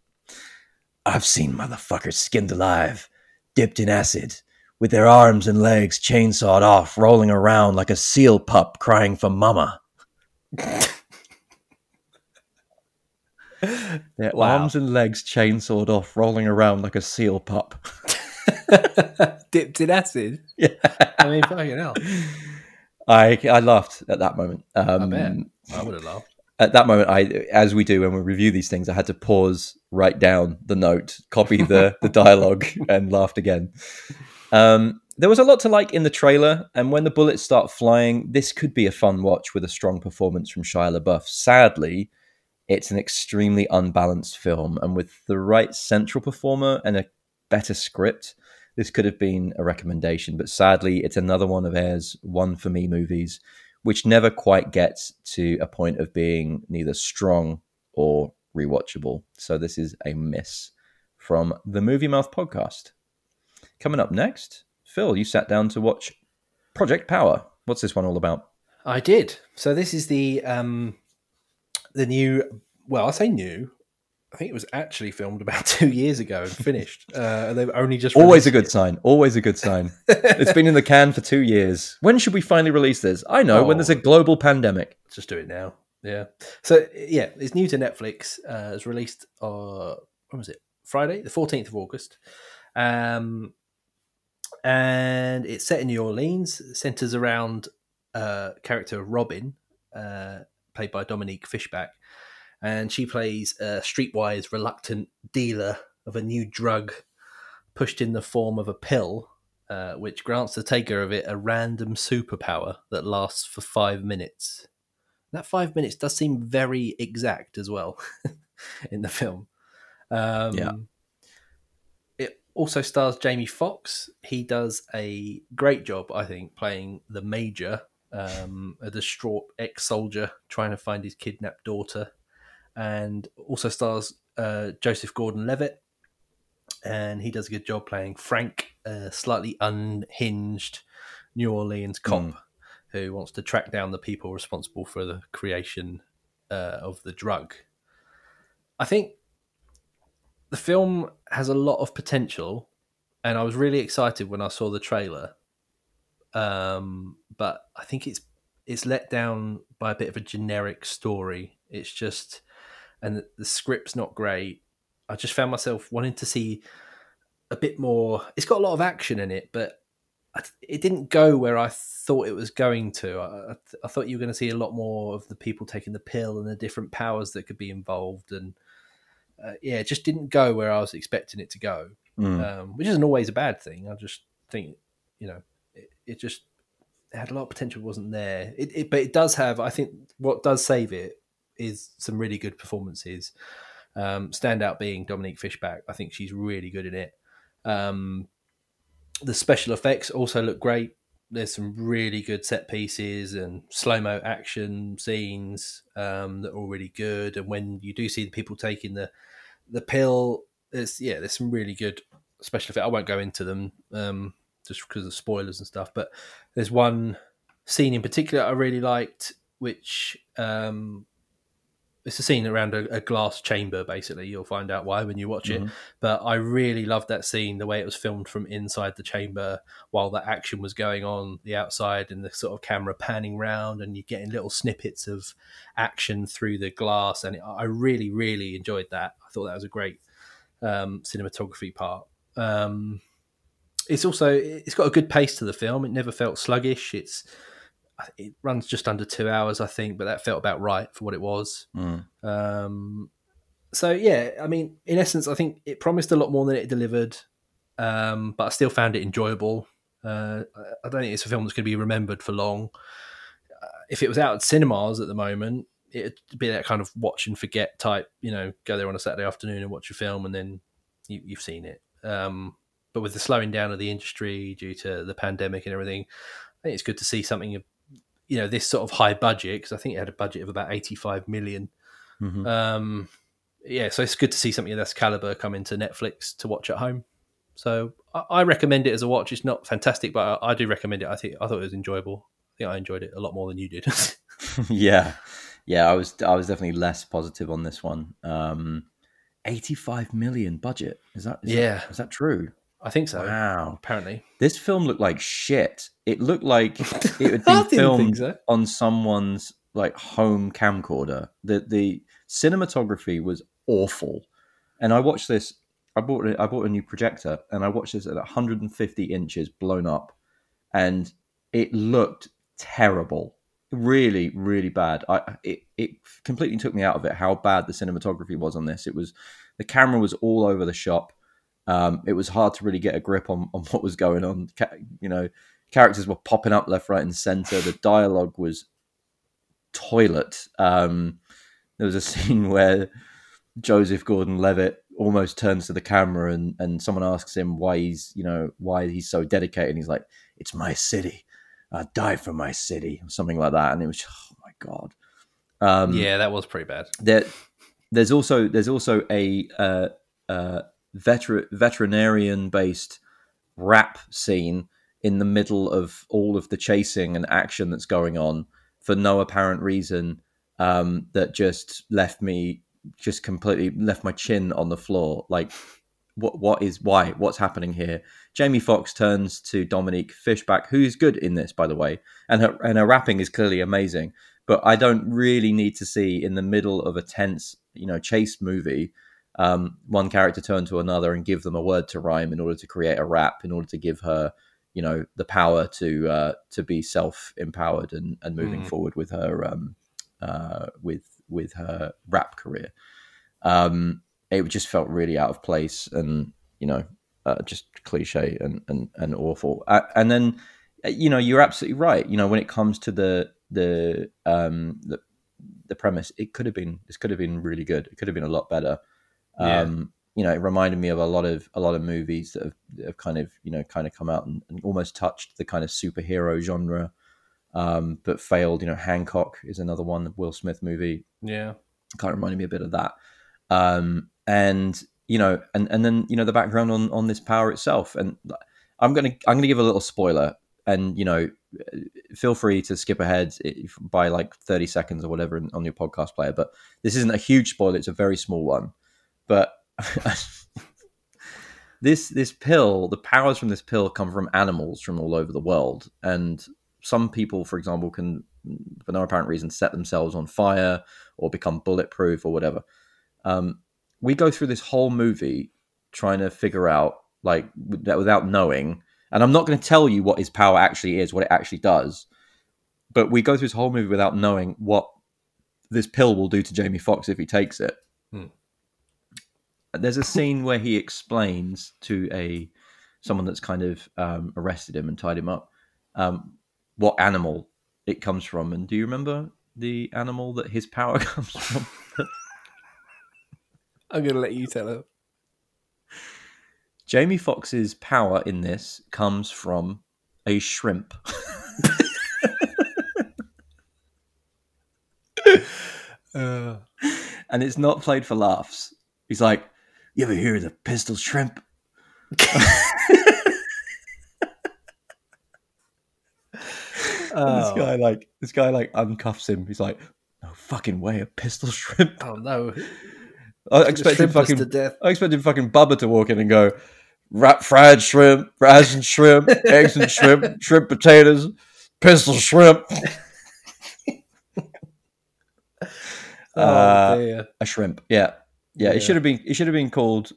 "I've seen motherfuckers skinned alive, dipped in acid, with their arms and legs chainsawed off, rolling around like a seal pup crying for mama." Their wow. arms and legs chainsawed off, rolling around like a seal pup. Dipped in acid? Yeah. I mean, fucking hell. I, I laughed at that moment. Um, I bet. I would have laughed. At that moment, I, as we do when we review these things, I had to pause, write down the note, copy the, the dialogue, and laughed again. Um, there was a lot to like in the trailer, and when the bullets start flying, this could be a fun watch with a strong performance from Shia LaBeouf. Sadly, it's an extremely unbalanced film, and with the right central performer and a better script, this could have been a recommendation. But sadly, it's another one of Air's one-for-me movies, which never quite gets to a point of being neither strong or rewatchable. So this is a miss from the Movie Mouth podcast. Coming up next, Phil, you sat down to watch Project Power. What's this one all about? I did. So this is the um, the new, well, I say new. I think it was actually filmed about two years ago and finished. Uh, they've only just always a good it. sign. Always a good sign. It's been in the can for two years. When should we finally release this? I know, oh, when there's a global pandemic. Just do it now. Yeah. So yeah, it's new to Netflix. Uh, it's released on uh, when was it? Friday, the fourteenth of August. Um, and it's set in New Orleans. It centers around uh, character Robin, uh, played by Dominique Fishback. And she plays a streetwise, reluctant dealer of a new drug pushed in the form of a pill, uh, which grants the taker of it a random superpower that lasts for five minutes. That five minutes does seem very exact as well in the film. Um, yeah. It also stars Jamie Foxx. He does a great job, I think, playing the Major, um, a distraught ex-soldier trying to find his kidnapped daughter. And also stars uh, Joseph Gordon-Levitt, and he does a good job playing Frank, a slightly unhinged New Orleans cop mm. who wants to track down the people responsible for the creation uh, of the drug. I think the film has a lot of potential, and I was really excited when I saw the trailer, um, but I think it's it's let down by a bit of a generic story. It's just... And the script's not great. I just found myself wanting to see a bit more. It's got a lot of action in it, but it didn't go where I thought it was going to. I, I thought you were going to see a lot more of the people taking the pill and the different powers that could be involved. And uh, yeah, it just didn't go where I was expecting it to go, mm. um, which isn't always a bad thing. I just think, you know, it, it just had a lot of potential, wasn't there. It, it, but it does have, I think what does save it is some really good performances. Um, standout being Dominique Fishback. I think she's really good in it. Um, the special effects also look great. There's some really good set pieces and slow-mo action scenes um, that are all really good. And when you do see the people taking the the pill, there's, yeah, there's some really good special effects. I won't go into them um, just because of spoilers and stuff, but there's one scene in particular I really liked, which um, it's a scene around a, a glass chamber, basically. You'll find out why when you watch mm-hmm. it. But I really loved that scene, the way it was filmed from inside the chamber while the action was going on the outside and the sort of camera panning round and you're getting little snippets of action through the glass. And it, I really, really enjoyed that. I thought that was a great um, cinematography part. Um, it's also, it's got a good pace to the film. It never felt sluggish. It's, It runs just under two hours, I think, but that felt about right for what it was. Mm. Um, so, yeah, I mean, in essence, I think it promised a lot more than it delivered, um, but I still found it enjoyable. Uh, I don't think it's a film that's going to be remembered for long. Uh, if it was out at cinemas at the moment, it'd be that kind of watch and forget type, you know, go there on a Saturday afternoon and watch a film and then you, you've seen it. Um, but with the slowing down of the industry due to the pandemic and everything, I think it's good to see something of, you know, this sort of high budget, because I think it had a budget of about eighty-five million. Mm-hmm. Um, yeah, so it's good to see something of this caliber come into Netflix to watch at home. So I, I recommend it as a watch. It's not fantastic, but I, I do recommend it. I think I thought it was enjoyable. I think I enjoyed it a lot more than you did. yeah, yeah, I was I was definitely less positive on this one. Um, eighty-five million budget, is that? Is yeah, that, is that true? I think so. Wow. Apparently. This film looked like shit. It looked like it would be filmed so. on someone's like home camcorder. The the cinematography was awful. And I watched this, I bought I bought a new projector and I watched this at one hundred fifty inches blown up and it looked terrible. Really, really bad. I it, it completely took me out of it how bad the cinematography was on this. It was, the camera was all over the shop. Um, it was hard to really get a grip on, on what was going on. Ca- you know, characters were popping up left, right, and center. The dialogue was toilet. Um, there was a scene where Joseph Gordon-Levitt almost turns to the camera and, and someone asks him why he's, you know, why he's so dedicated. And he's like, "It's my city. I die for my city," or something like that. And it was, just, oh my God. Um, yeah, that was pretty bad. There, there's also there's also a. Uh, uh, Veter- veterinarian-based rap scene in the middle of all of the chasing and action that's going on for no apparent reason, um, that just left me just completely left my chin on the floor. Like, what? What is why? What's happening here? Jamie Foxx turns to Dominique Fishback, who's good in this, by the way, and her and her rapping is clearly amazing. But I don't really need to see in the middle of a tense, you know, chase movie. Um, one character turn to another and give them a word to rhyme in order to create a rap, in order to give her, you know, the power to uh, to be self-empowered and, and moving mm. forward with her um, uh, with with her rap career. Um, it just felt really out of place and, you know, uh, just cliche and and, and awful. Uh, and then, you know, you're absolutely right. You know, when it comes to the the um, the, the premise, it could have been this could have been really good. It could have been a lot better. Yeah. Um, you know, it reminded me of a lot of a lot of movies that have, that have kind of, you know, kind of come out and, and almost touched the kind of superhero genre, um, but failed. You know, Hancock is another one, the Will Smith movie. Yeah, kind of reminded me a bit of that. Um, and you know, and, and then you know the background on, on this power itself. And I'm gonna I'm gonna give a little spoiler, and you know, feel free to skip ahead by like thirty seconds or whatever on your podcast player. But this isn't a huge spoiler; it's a very small one. But this this pill, the powers from this pill come from animals from all over the world. And some people, for example, can, for no apparent reason, set themselves on fire or become bulletproof or whatever. Um, we go through this whole movie trying to figure out, like, without knowing. And I'm not going to tell you what his power actually is, what it actually does. But we go through this whole movie without knowing what this pill will do to Jamie Foxx if he takes it. Hmm. there's a scene where he explains to a someone that's kind of um, arrested him and tied him up um, what animal it comes from. And do you remember the animal that his power comes from? I'm going to let you tell it. Jamie Foxx's power in this comes from a shrimp. uh. And it's not played for laughs. He's like, you ever hear of the pistol shrimp? Oh. This guy like this guy like uncuffs him. He's like, no fucking way, a pistol shrimp. Oh no. I expected fucking I expected fucking Bubba to walk in and go, Rat fried shrimp, rice and shrimp, eggs and shrimp, shrimp potatoes, pistol shrimp. oh uh, dear. A shrimp. Yeah. Yeah. Yeah. It should have been it should have been called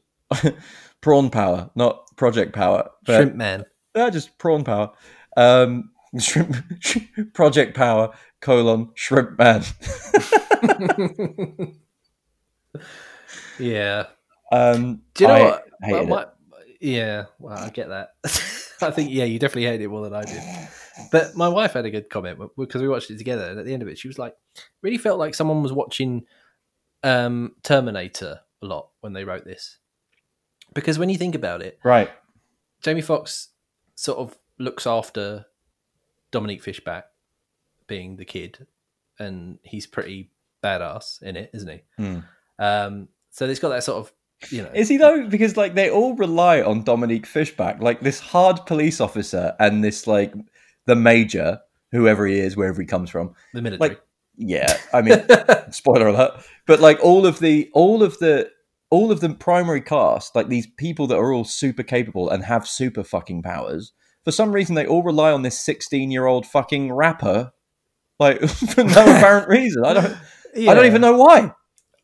Prawn Power, not Project Power. Shrimp Man. Yeah, just Prawn Power. Um Shrimp, Project Power, colon, Shrimp Man. Yeah. Um, Do you know I what? Well, my, yeah, well, I get that. I think, yeah, you definitely hated it more than I did. But my wife had a good comment because we watched it together. And at the end of it, she was like, really felt like someone was watching um, Terminator a lot when they wrote this. Because when you think about it, right, Jamie Foxx sort of looks after Dominique Fishback being the kid, and he's pretty badass in it, isn't he? Mm. Um, so it's got that sort of, you know. Is he though? Because like they all rely on Dominique Fishback, like this hard police officer and this like the major, whoever he is, wherever he comes from, the military. Like, yeah, I mean, spoiler alert. But like all of the, all of the, all of the primary cast, like these people that are all super capable and have super fucking powers. For some reason, they all rely on this sixteen-year-old fucking rapper, like for no apparent reason. I don't, yeah. I don't even know why.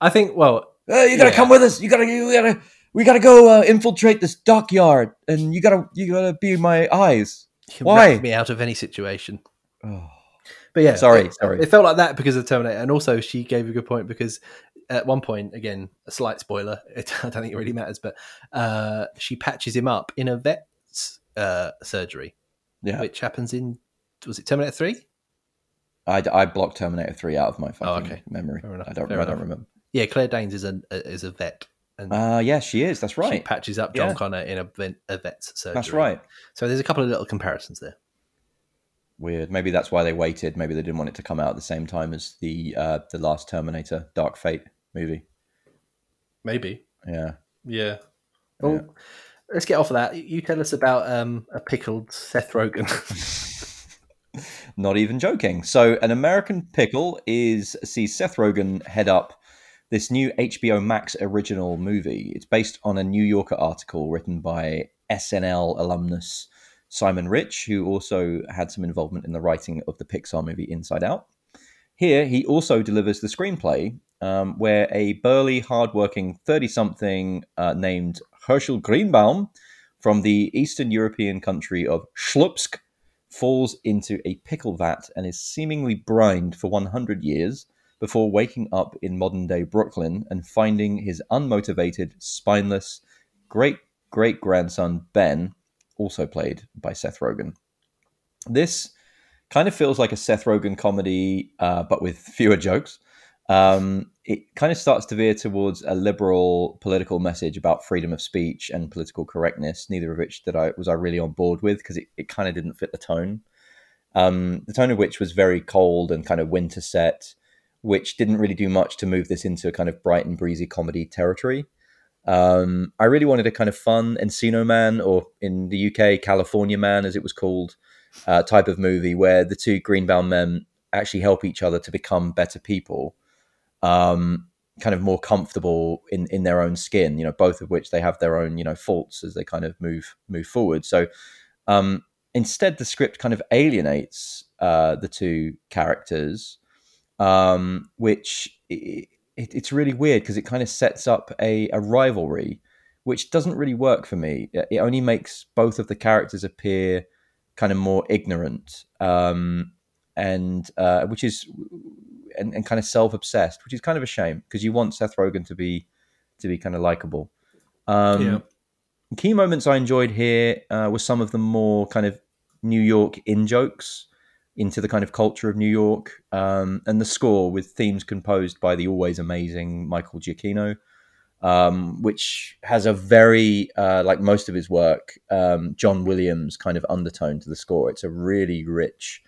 I think. Well, uh, you gotta yeah. come with us. You gotta, you gotta, we gotta go uh, infiltrate this dockyard, and you gotta, you gotta be my eyes. You can why? Wrap me out of any situation. Oh. But yeah, sorry, it, sorry. It felt like that because of Terminator, and also she gave a good point because at one point, again, a slight spoiler. It, I don't think it really matters, but uh, she patches him up in a vet's. Uh, surgery, yeah, which happens in was it Terminator three? I, I blocked Terminator three out of my fucking oh, okay. memory. I don't, I don't remember. Yeah, Claire Danes is a is a vet, and uh, yeah, she is. That's right. She patches up John yeah. Connor in a, a vet's surgery. That's right. So there's a couple of little comparisons there. Weird. Maybe that's why they waited. Maybe they didn't want it to come out at the same time as the uh, the last Terminator Dark Fate movie. Maybe. Yeah. Yeah. Oh. Yeah. Let's get off of that. You tell us about um, a pickled Seth Rogen. Not even joking. So an American pickle is sees Seth Rogen head up this new H B O Max original movie. It's based on a New Yorker article written by S N L alumnus Simon Rich, who also had some involvement in the writing of the Pixar movie Inside Out. Here, he also delivers the screenplay um, where a burly, hardworking thirty-something uh, named Herschel Greenbaum from the Eastern European country of Schlupsk falls into a pickle vat and is seemingly brined for one hundred years before waking up in modern-day Brooklyn and finding his unmotivated, spineless great-great-grandson Ben, also played by Seth Rogen. This kind of feels like a Seth Rogen comedy, uh, but with fewer jokes. Um, it kind of starts to veer towards a liberal political message about freedom of speech and political correctness, neither of which did I was I really on board with because it, it kind of didn't fit the tone. Um, the tone of which was very cold and kind of winter set, which didn't really do much to move this into a kind of bright and breezy comedy territory. Um, I really wanted a kind of fun Encino Man, or in the U K, California Man, as it was called, uh, type of movie where the two Greenbaum men actually help each other to become better people. Um, kind of more comfortable in, in their own skin, you know, both of which they have their own, you know, faults as they kind of move move forward. So um, instead, the script kind of alienates uh, the two characters, um, which it, it, it's really weird because it kind of sets up a, a rivalry, which doesn't really work for me. It only makes both of the characters appear kind of more ignorant, um, and uh, which is... And, and kind of self-obsessed, which is kind of a shame because you want Seth Rogen to be to be kind of likable. Um, yeah. Key moments I enjoyed here uh, were some of the more kind of New York in-jokes into the kind of culture of New York, um, and the score with themes composed by the always amazing Michael Giacchino, um, which has a very, uh, like most of his work, um, John Williams kind of undertone to the score. It's a really rich,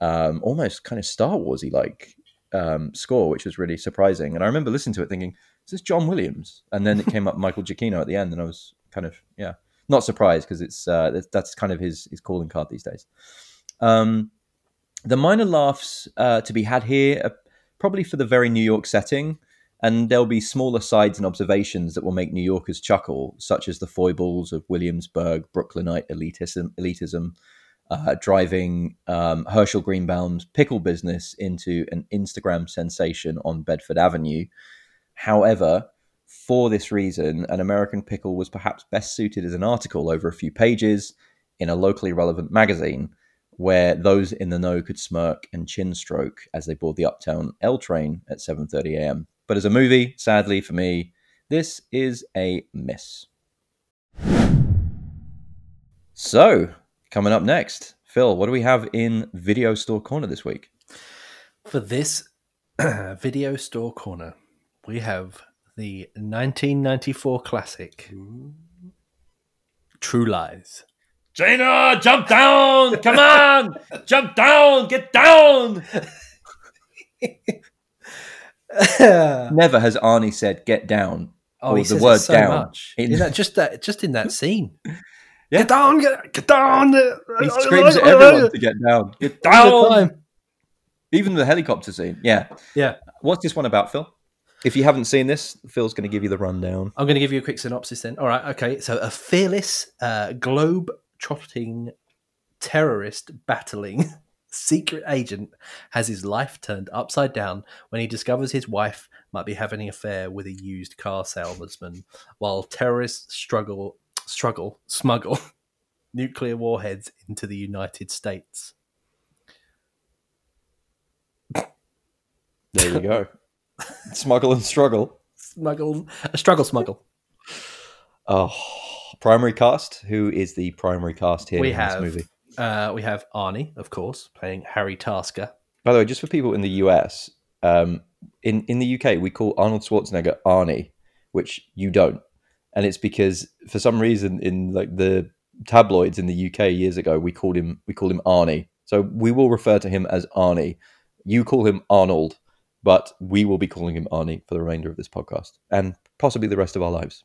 um, almost kind of Star Wars-y like um, score, which was really surprising. And I remember listening to it thinking, is this John Williams? And then it came up Michael Giacchino at the end, and I was kind of, yeah, not surprised, because it's uh, that's kind of his his calling card these days. Um, the minor laughs uh, to be had here are probably for the very New York setting, and there'll be smaller sides and observations that will make New Yorkers chuckle, such as the foibles of Williamsburg, Brooklynite elitism, elitism uh, driving um, Herschel Greenbaum's pickle business into an Instagram sensation on Bedford Avenue. However, for this reason, an American pickle was perhaps best suited as an article over a few pages in a locally relevant magazine, where those in the know could smirk and chin stroke as they board the Uptown L train at seven thirty a.m. But as a movie, sadly for me, this is a miss. So, coming up next, Phil, what do we have in Video Store Corner this week? For this Video Store Corner, we have the nineteen ninety-four classic, Ooh. True Lies. Jaina, jump down! Come on! Jump down! Get down! Never has Arnie said "get down" oh, or he the says word so "down." Much. In... in that, just that, just in that scene. Yeah. Get down! Get, get down! He screams at everyone to get down. Get down! Even the helicopter scene. Yeah, yeah. What's this one about, Phil? If you haven't seen this, Phil's going to give you the rundown. I'm going to give you a quick synopsis then. All right, okay. So a fearless, uh, globe-trotting terrorist battling secret agent has his life turned upside down when he discovers his wife might be having an affair with a used car salesman, while terrorists struggle, struggle, smuggle nuclear warheads into the United States. There you go. Smuggle and struggle. Smuggle. Struggle, smuggle. Oh, primary cast. Who is the primary cast here we in have, this movie? Uh, we have Arnie, of course, playing Harry Tasker. By the way, just for people in the U S, um, in, in the U K, we call Arnold Schwarzenegger Arnie, which you don't. And it's because for some reason in like the tabloids in the U K years ago, we called him we called him Arnie. So we will refer to him as Arnie. You call him Arnold. But we will be calling him Arnie for the remainder of this podcast and possibly the rest of our lives.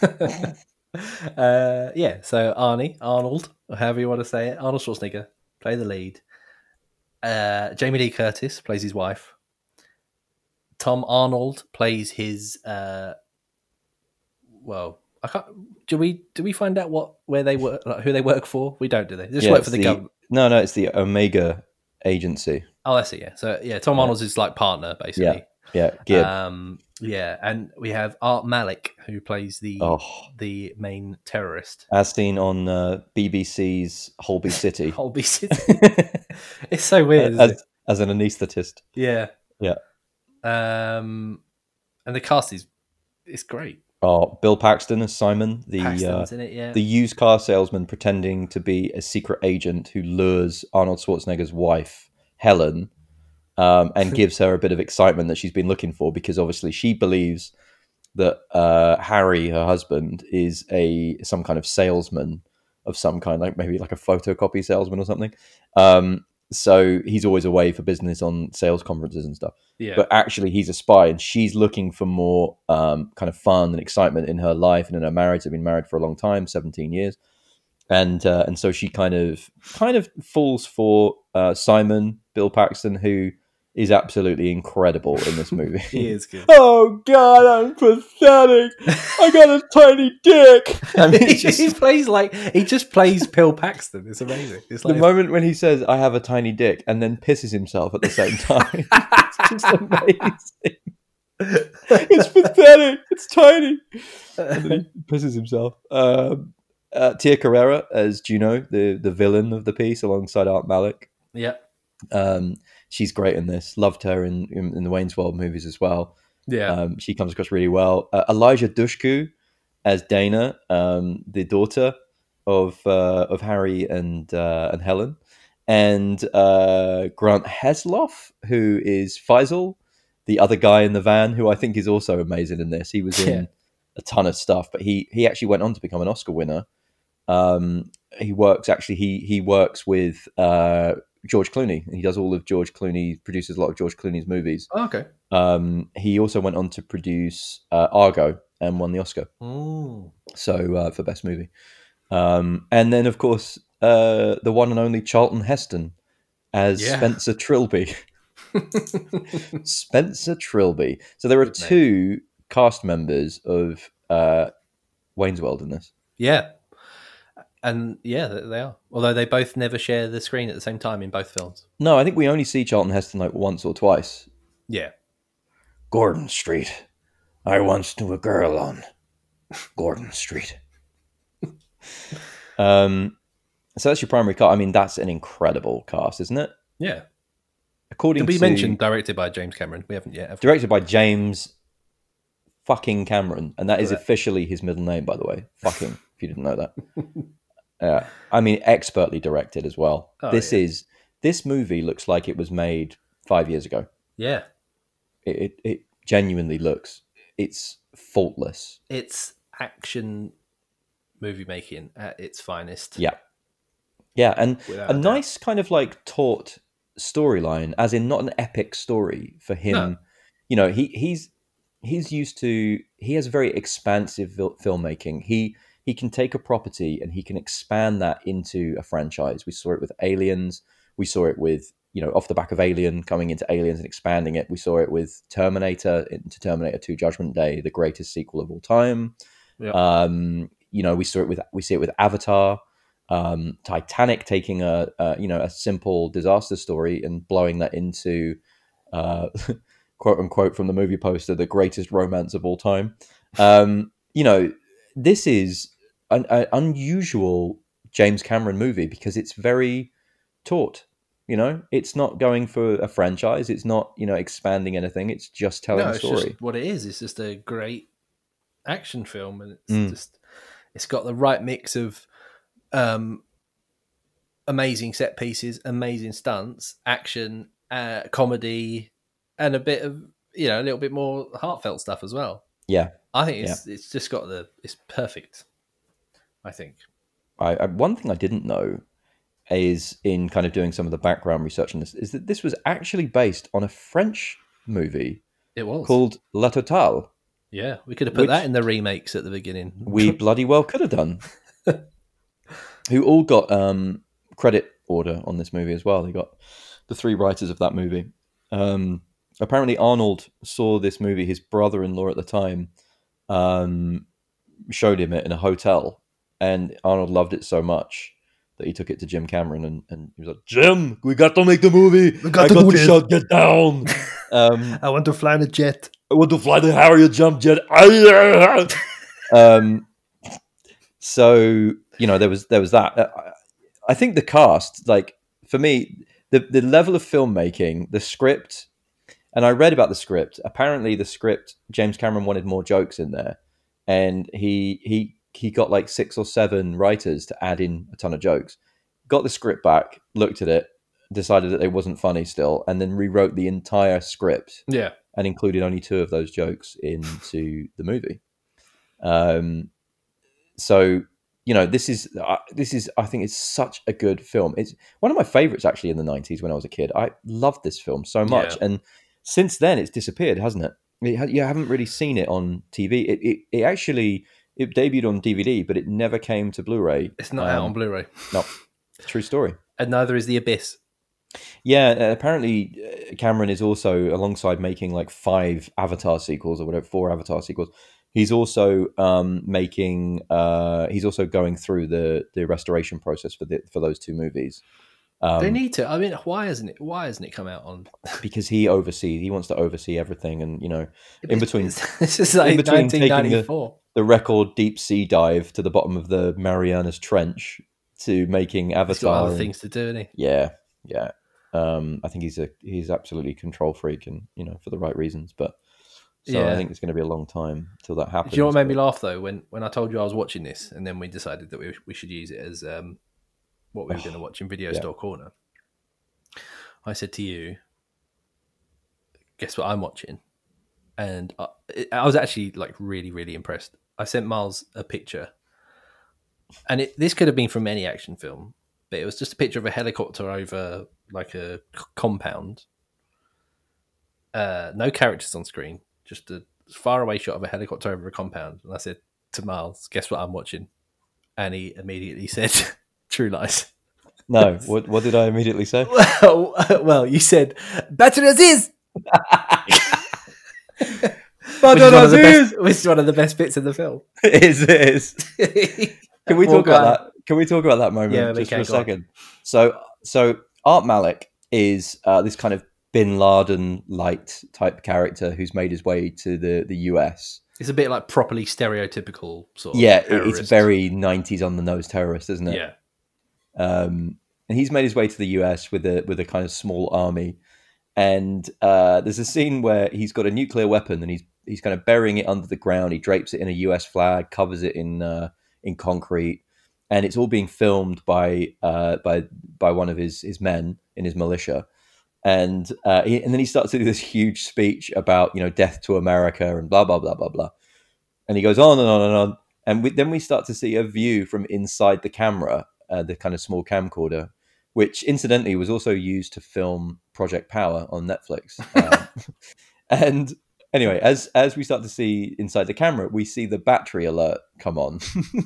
uh, yeah, so Arnie, Arnold, or however you want to say it, Arnold Schwarzenegger, play the lead. Uh, Jamie Lee Curtis plays his wife. Tom Arnold plays his. Uh, well, I can't. Do we do we find out what where they work, like who they work for? We don't, do they? They just yeah, work for the, the government. No, no, it's the Omega Agency. Oh, I see. Yeah. So, yeah, Tom Arnold's his like partner, basically. Yeah. Yeah. Um, yeah. And we have Art Malik, who plays the oh. the main terrorist, as seen on uh, B B C's Holby City. Holby City. It's so weird. As, isn't it? As an anaesthetist. Yeah. Yeah. Um, and the cast is it's great. Oh, Bill Paxton as Simon, the uh, in it, yeah. the used car salesman pretending to be a secret agent who lures Arnold Schwarzenegger's wife, Helen, um, and gives her a bit of excitement that she's been looking for, because obviously she believes that uh, Harry, her husband, is a some kind of salesman of some kind, like maybe like a photocopy salesman or something. Um, so he's always away for business on sales conferences and stuff. Yeah. But actually he's a spy, and she's looking for more um, kind of fun and excitement in her life and in her marriage. They've been married for a long time, seventeen years. And uh, and so she kind of kind of falls for uh, Simon, Bill Paxton, who is absolutely incredible in this movie. He is good. Oh God, I'm pathetic. I got a tiny dick. I mean, he, just... he plays like he just plays Bill Paxton. It's amazing. It's like the moment when he says, "I have a tiny dick," and then pisses himself at the same time. It's just amazing. It's pathetic. It's tiny. And then he pisses himself. Um, Uh, Tia Carrera as Juno, the, the villain of the piece, alongside Art Malik. Yeah, um, she's great in this. Loved her in, in, in the Wayne's World movies as well. Yeah, um, she comes across really well. Uh, Elijah Dushku as Dana, um, the daughter of uh, of Harry and uh, and Helen, and uh, Grant Hesloff, who is Faisal, the other guy in the van, who I think is also amazing in this. He was in yeah. a ton of stuff, but he he actually went on to become an Oscar winner. Um, he works actually he he works with uh, George Clooney. He does all of George Clooney, produces a lot of George Clooney's movies. Oh, okay. Um, he also went on to produce uh, Argo and won the Oscar. Ooh. So uh, for best movie. Um, and then, of course, uh, the one and only Charlton Heston as yeah. Spencer Trilby. Spencer Trilby. So there are Good two name. cast members of uh, Wayne's World in this. Yeah. And yeah, they are. Although they both never share the screen at the same time in both films. No, I think we only see Charlton Heston like once or twice. Yeah. Gordon Street. I once knew a girl on Gordon Street. Um, so that's your primary cast. I mean, that's an incredible cast, isn't it? Yeah. According Did we to mentioned directed by James Cameron. We haven't yet. Have directed we? by James fucking Cameron, and that Correct. is officially his middle name, by the way. Fucking, if you didn't know that. Uh, I mean, expertly directed as well. Oh, this yeah. is this movie looks like it was made five years ago. Yeah. It it, it genuinely looks. It's faultless. It's action. Movie making at its finest. Yeah. Yeah. And Without a doubt. nice kind of like taut storyline, as in not an epic story for him. No. You know, he, he's, he's used to, he has a very expansive vil- filmmaking. He, he can take a property and he can expand that into a franchise. We saw it with Aliens. We saw it with, you know, off the back of Alien, coming into Aliens and expanding it. We saw it with Terminator, into Terminator two Judgment Day, the greatest sequel of all time. Yeah. Um, You know, we saw it with we see it with Avatar, um, Titanic taking a, a you know a simple disaster story and blowing that into uh, quote unquote from the movie poster, the greatest romance of all time. Um, you know, this is an, an unusual James Cameron movie because it's very taut. You know, it's not going for a franchise. It's not you know expanding anything. It's just telling no, it's a story. Just what it is, it's just a great action film, and it's mm. just. It's got the right mix of um, amazing set pieces, amazing stunts, action, uh, comedy, and a bit of, you know, a little bit more heartfelt stuff as well. Yeah. I think it's yeah. it's just got the, it's perfect, I think. I, I one thing I didn't know is in kind of doing some of the background research on this is that this was actually based on a French movie. It was. Called La Totale. Yeah, we could have put Which that in the remakes at the beginning. We bloody well could have done. Who all got um, credit order on this movie as well. They got the three writers of that movie. Um, apparently Arnold saw this movie. His brother-in-law at the time um, showed him it in a hotel. And Arnold loved it so much that he took it to Jim Cameron. And, and he was like, Jim, we got to make the movie. We got I to got to shut it down. Um, I want to fly in a jet. I want to fly the Harrier jump jet. um, so you know there was there was that. I, I think the cast, like for me, the the level of filmmaking, the script, and I read about the script. Apparently, the script James Cameron wanted more jokes in there, and he he he got like six or seven writers to add in a ton of jokes. Got the script back, looked at it, decided that it wasn't funny still, and then rewrote the entire script. Yeah. And included only two of those jokes into the movie. Um, so you know, this is uh, this is I think it's such a good film. It's one of my favorites actually in the nineties when I was a kid. I loved this film so much, yeah. and since then it's disappeared, hasn't it? it ha- you haven't really seen it on T V. It, it it actually it debuted on D V D, but it never came to Blu-ray. It's not um, out on Blu-ray. No, true story. And neither is The Abyss. Yeah, apparently Cameron is also, alongside making like five Avatar sequels or whatever, four Avatar sequels, he's also um, making, uh, he's also going through the, the restoration process for the, for those two movies. Um, they need to. I mean, why isn't it? Why hasn't it come out on? Because he oversees. He wants to oversee everything, and you know, in between, this is like in between nineteen ninety-four. Taking the, the record deep sea dive to the bottom of the Marianas Trench to making Avatar. He's got other and, things to do, isn't he? Yeah, yeah. Um, I think he's a he's absolutely control freak, and you know for the right reasons. But So yeah. I think it's going to be a long time till that happens. Do you know what made me laugh though? When when I told you I was watching this, and then we decided that we we should use it as um, what we were oh, going to watch in Video yeah. Store Corner. I said to you, "Guess what I'm watching?" And I, I was actually like really really impressed. I sent Miles a picture, and it, this could have been from any action film, but it was just a picture of a helicopter over like a c- compound. Uh, no characters on screen, just a faraway shot of a helicopter over a compound. And I said to Miles, "Guess what I'm watching?" And he immediately said, "True Lies." No, what what did I immediately say? Well, well you said, "Battle Aziz!" Battle Aziz! Which is one of the best bits of the film. It is, it is. Can we talk about that? Can we talk about that moment yeah, just for a second? On. So, so Art Malik is uh, this kind of Bin Laden light type character who's made his way to the, the U S. It's a bit like properly stereotypical sort of yeah, terrorist. It's very nineties on the nose terrorist, isn't it? Yeah. Um, and he's made his way to the U S with a with a kind of small army, and uh, there's a scene where he's got a nuclear weapon and he's he's kind of burying it under the ground. He drapes it in a U S flag, covers it in uh, in concrete, and it's all being filmed by uh, by by one of his his men in his militia. And uh, he, and then he starts to do this huge speech about, you know, death to America and blah, blah, blah, blah, blah. And he goes on and on and on. And we, then we start to see a view from inside the camera, uh, the kind of small camcorder, which incidentally was also used to film Project Power on Netflix. Um, and anyway, as as we start to see inside the camera, we see the battery alert come on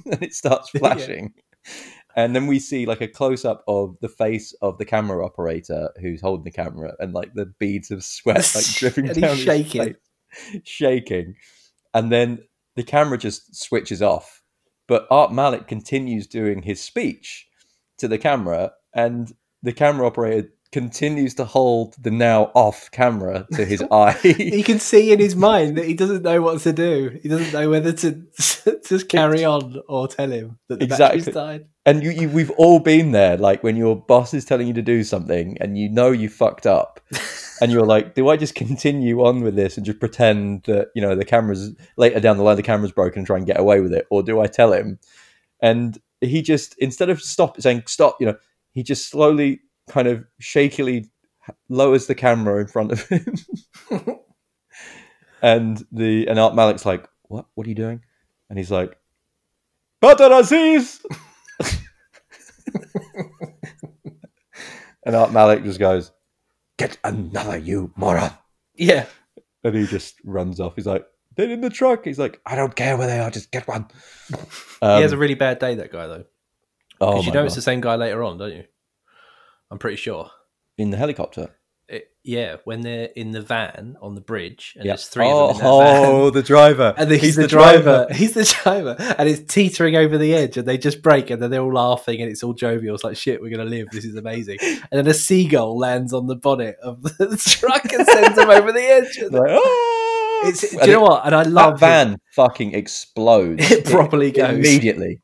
and it starts flashing. Yeah. And then we see like a close up of the face of the camera operator who's holding the camera, and like the beads of sweat like dripping and down he's shaking. his face, shaking. And then the camera just switches off. But Art Malik continues doing his speech to the camera, and the camera operator continues to hold the now off camera to his eye. He can see in his mind that he doesn't know what to do. He doesn't know whether to just carry on or tell him that the exactly. battery's died. And you, you, we've all been there, like when your boss is telling you to do something and you know you fucked up and you're like, do I just continue on with this and just pretend that, you know, the camera's later down the line, the camera's broken and try and get away with it? Or do I tell him? And he just, instead of stop saying stop, you know, he just slowly kind of shakily lowers the camera in front of him. and the and Art Malik's like, what? What are you doing? And he's like, Badr Aziz! And Art Malik just goes, get another, you moron. Yeah. And he just runs off. He's like, they're in the truck. He's like, I don't care where they are, just get one. Um, he has a really bad day, that guy, though. Oh, because you know God. It's the same guy later on, don't you? I'm pretty sure. In the helicopter? It, yeah, when they're in the van on the bridge, and yep. there's three oh, of them in that van. Oh, the driver. And the, he's, he's the, the driver. driver. He's the driver. And it's teetering over the edge, and they just break, and then they're all laughing, and it's all jovial. It's like, shit, we're going to live. This is amazing. And then a seagull lands on the bonnet of the truck and sends them over the edge. And like, oh! It's, do you and know it, what? And I love that van it. fucking explodes. It properly it, goes. Immediately.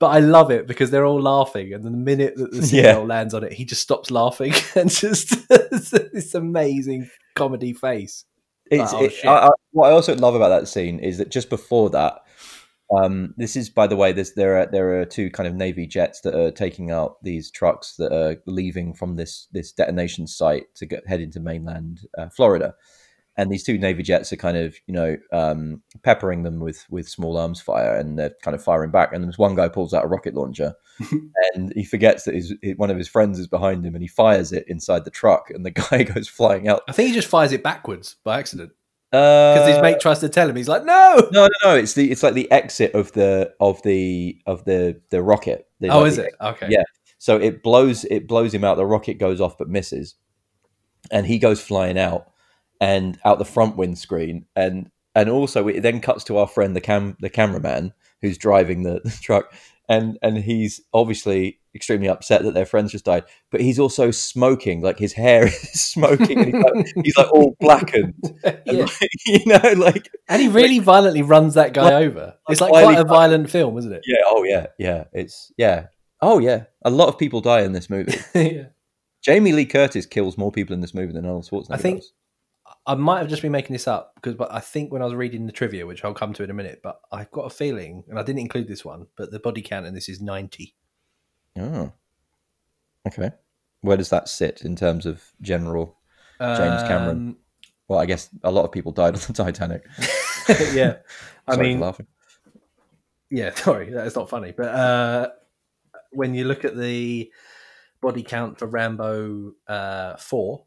But I love it because they're all laughing, and the minute that the seagull yeah. lands on it, he just stops laughing and just this amazing comedy face. It's, like, it, oh, I, I, what I also love about that scene is that just before that, um, this is, by the way, this, there are there are two kind of Navy jets that are taking out these trucks that are leaving from this this detonation site to get, head into mainland uh, Florida, and these two Navy jets are kind of, you know, um, peppering them with with small arms fire, and they're kind of firing back. And this one guy pulls out a rocket launcher and he forgets that his, one of his friends is behind him, and he fires it inside the truck, and the guy goes flying out. I think he just fires it backwards by accident. Because uh, his mate tries to tell him, he's like, "No, no, no, no!" It's the it's like the exit of the of the of the the rocket. The, oh, like is the, it? Okay, yeah. So it blows it blows him out. The rocket goes off but misses, and he goes flying out. And out the front windscreen, and and also it then cuts to our friend the cam the cameraman who's driving the, the truck, and and he's obviously extremely upset that their friends just died, but he's also smoking, like his hair is smoking, and he's like, he's like all blackened, yeah. and like, you know, like and he really like, violently runs that guy like, over. It's like quite a violent film, isn't it? Yeah. Oh yeah. Yeah. It's yeah. Oh yeah. A lot of people die in this movie. yeah. Jamie Lee Curtis kills more people in this movie than Arnold Schwarzenegger. I think. Does. I might have just been making this up because, but I think when I was reading the trivia, which I'll come to in a minute, but I've got a feeling, and I didn't include this one, but the body count in this is ninety. Oh, okay. Where does that sit in terms of general James um, Cameron? Well, I guess a lot of people died on the Titanic. Yeah, I mean, for laughing. Yeah, sorry, that's not funny. But uh, when you look at the body count for Rambo uh, four,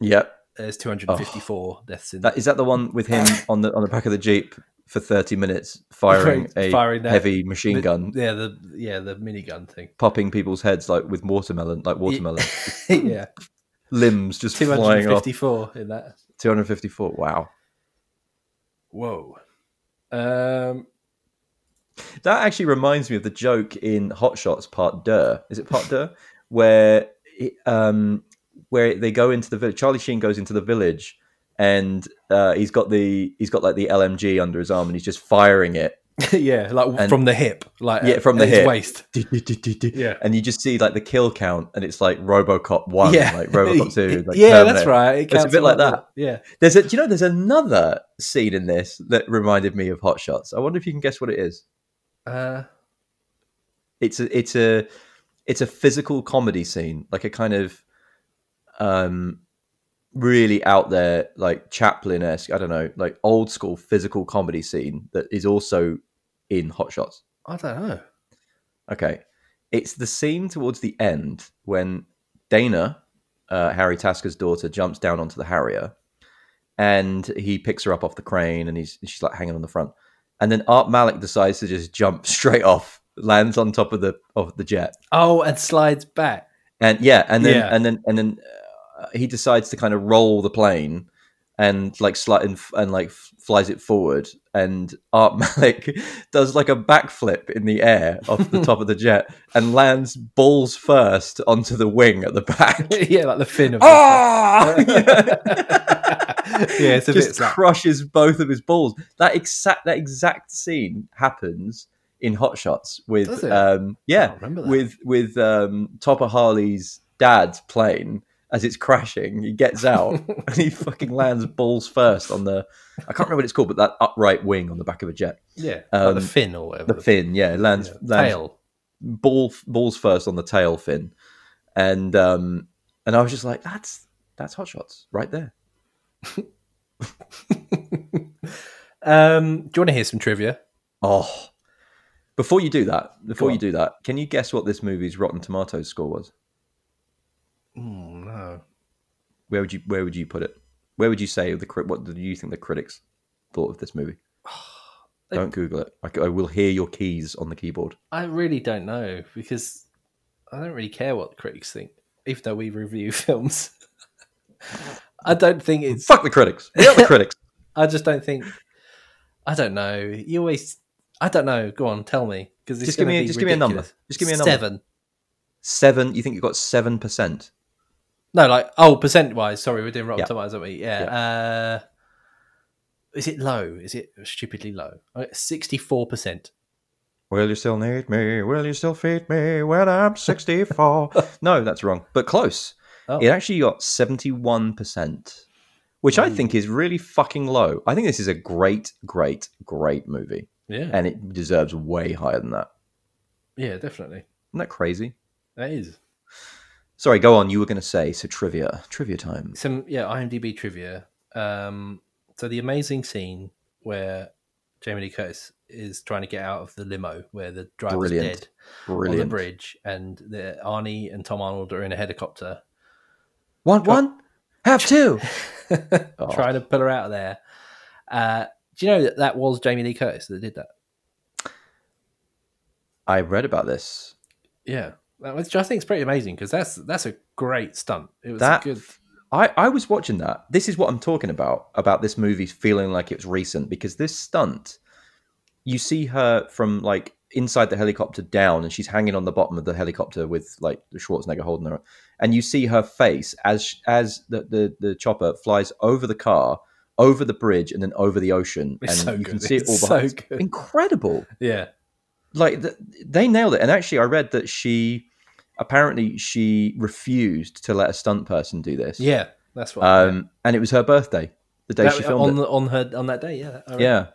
yeah, there's two hundred fifty-four oh, deaths in that. Is that the one with him on the on the back of the Jeep for thirty minutes firing a firing that, heavy machine the, gun? Yeah, the yeah the minigun thing, popping people's heads like with watermelon, like watermelon. Yeah, limbs just flying off. two hundred fifty-four in that. two hundred fifty-four. Wow. Whoa. Um, that actually reminds me of the joke in Hot Shots Part Deux. Is it Part Deux? Where it, um, where they go into the village. Charlie Sheen goes into the village, and uh, he's got the he's got like the L M G under his arm, and he's just firing it. Yeah, like and, from the hip, like yeah, from the hip, his waist. Do, do, do, do, do. Yeah, and you just see like the kill count, and it's like RoboCop one, yeah. Like RoboCop two. Like yeah, Terminator. That's right. It it's a bit like that. Up. Yeah, there's a. Do you know, there's another scene in this that reminded me of Hot Shots. I wonder if you can guess what it is. Uh, it's a, it's a, it's a physical comedy scene, like a kind of, um, really out there, like Chaplin-esque, I don't know, like old school physical comedy scene that is also in Hot Shots. I don't know. Okay. It's the scene towards the end when Dana, uh, Harry Tasker's daughter, jumps down onto the Harrier and he picks her up off the crane and he's she's like hanging on the front. And then Art Malik decides to just jump straight off, lands on top of the of the jet. Oh, and slides back. And yeah, and then yeah. and then and then uh, he decides to kind of roll the plane and like slide and, and like flies it forward. And Art Malik does like a backflip in the air off the top of the jet and lands balls first onto the wing at the back. Yeah, like the fin of the ah! Yeah. Yeah, it's a just bit crushes like... both of his balls. That exact that exact scene happens in Hot Shots with um yeah with with um Topper Harley's dad's plane. As it's crashing, he gets out and he fucking lands balls first on the, I can't remember what it's called, but that upright wing on the back of a jet. Yeah, um, like the fin or whatever. The fin, yeah. Lands, yeah. lands tail. Ball, balls first on the tail fin. And um, and I was just like, that's that's Hot Shots right there. um, do you want to hear some trivia? Oh, before you do that, before you do that, can you guess what this movie's Rotten Tomatoes score was? Oh, no. Where would you where would you put it? Where would you say the what do you think the critics thought of this movie? They, don't Google it. I, I will hear your keys on the keyboard. I really don't know because I don't really care what critics think, even though we review films. I don't think it's fuck the critics. Fuck the critics. I just don't think. I don't know. You always. I don't know. Go on, tell me. Because just give me a, just ridiculous. give me a number. Just give me a number. Seven. Seven. You think you've got seven percent? No, like, oh, percent-wise, sorry, we're doing Rotten yeah. Tomatoes, aren't we? Yeah. yeah. Uh, is it low? Is it stupidly low? sixty-four percent. Will you still need me? Will you still feed me when I'm sixty-four? No, that's wrong, but close. Oh. It actually got seventy-one percent, which mm. I think is really fucking low. I think this is a great, great, great movie. Yeah. And it deserves way higher than that. Yeah, definitely. Isn't that crazy? That is. Sorry, go on. You were going to say, so trivia. Trivia time. Some Yeah, IMDb trivia. Um, so the amazing scene where Jamie Lee Curtis is trying to get out of the limo where the driver's Brilliant. dead Brilliant. on the bridge and the, Arnie and Tom Arnold are in a helicopter. Want Got, one? Have two! oh. Trying to pull her out of there. Uh, do you know that that was Jamie Lee Curtis that did that? I read about this. Yeah. Which I think is pretty amazing because that's that's a great stunt. It was that, good. I, I was watching that. This is what I'm talking about, about this movie feeling like it's recent because this stunt, you see her from like inside the helicopter down and she's hanging on the bottom of the helicopter with like Schwarzenegger holding her. And you see her face as as the, the, the chopper flies over the car, over the bridge and then over the ocean. It's and so you good. can see it's it all behind. So good. Incredible. Yeah. Like the, they nailed it. And actually I read that she... Apparently, she refused to let a stunt person do this. Yeah, that's what. Um, I mean. And it was her birthday, the day that, she filmed on, it. On her on that day, yeah. Yeah.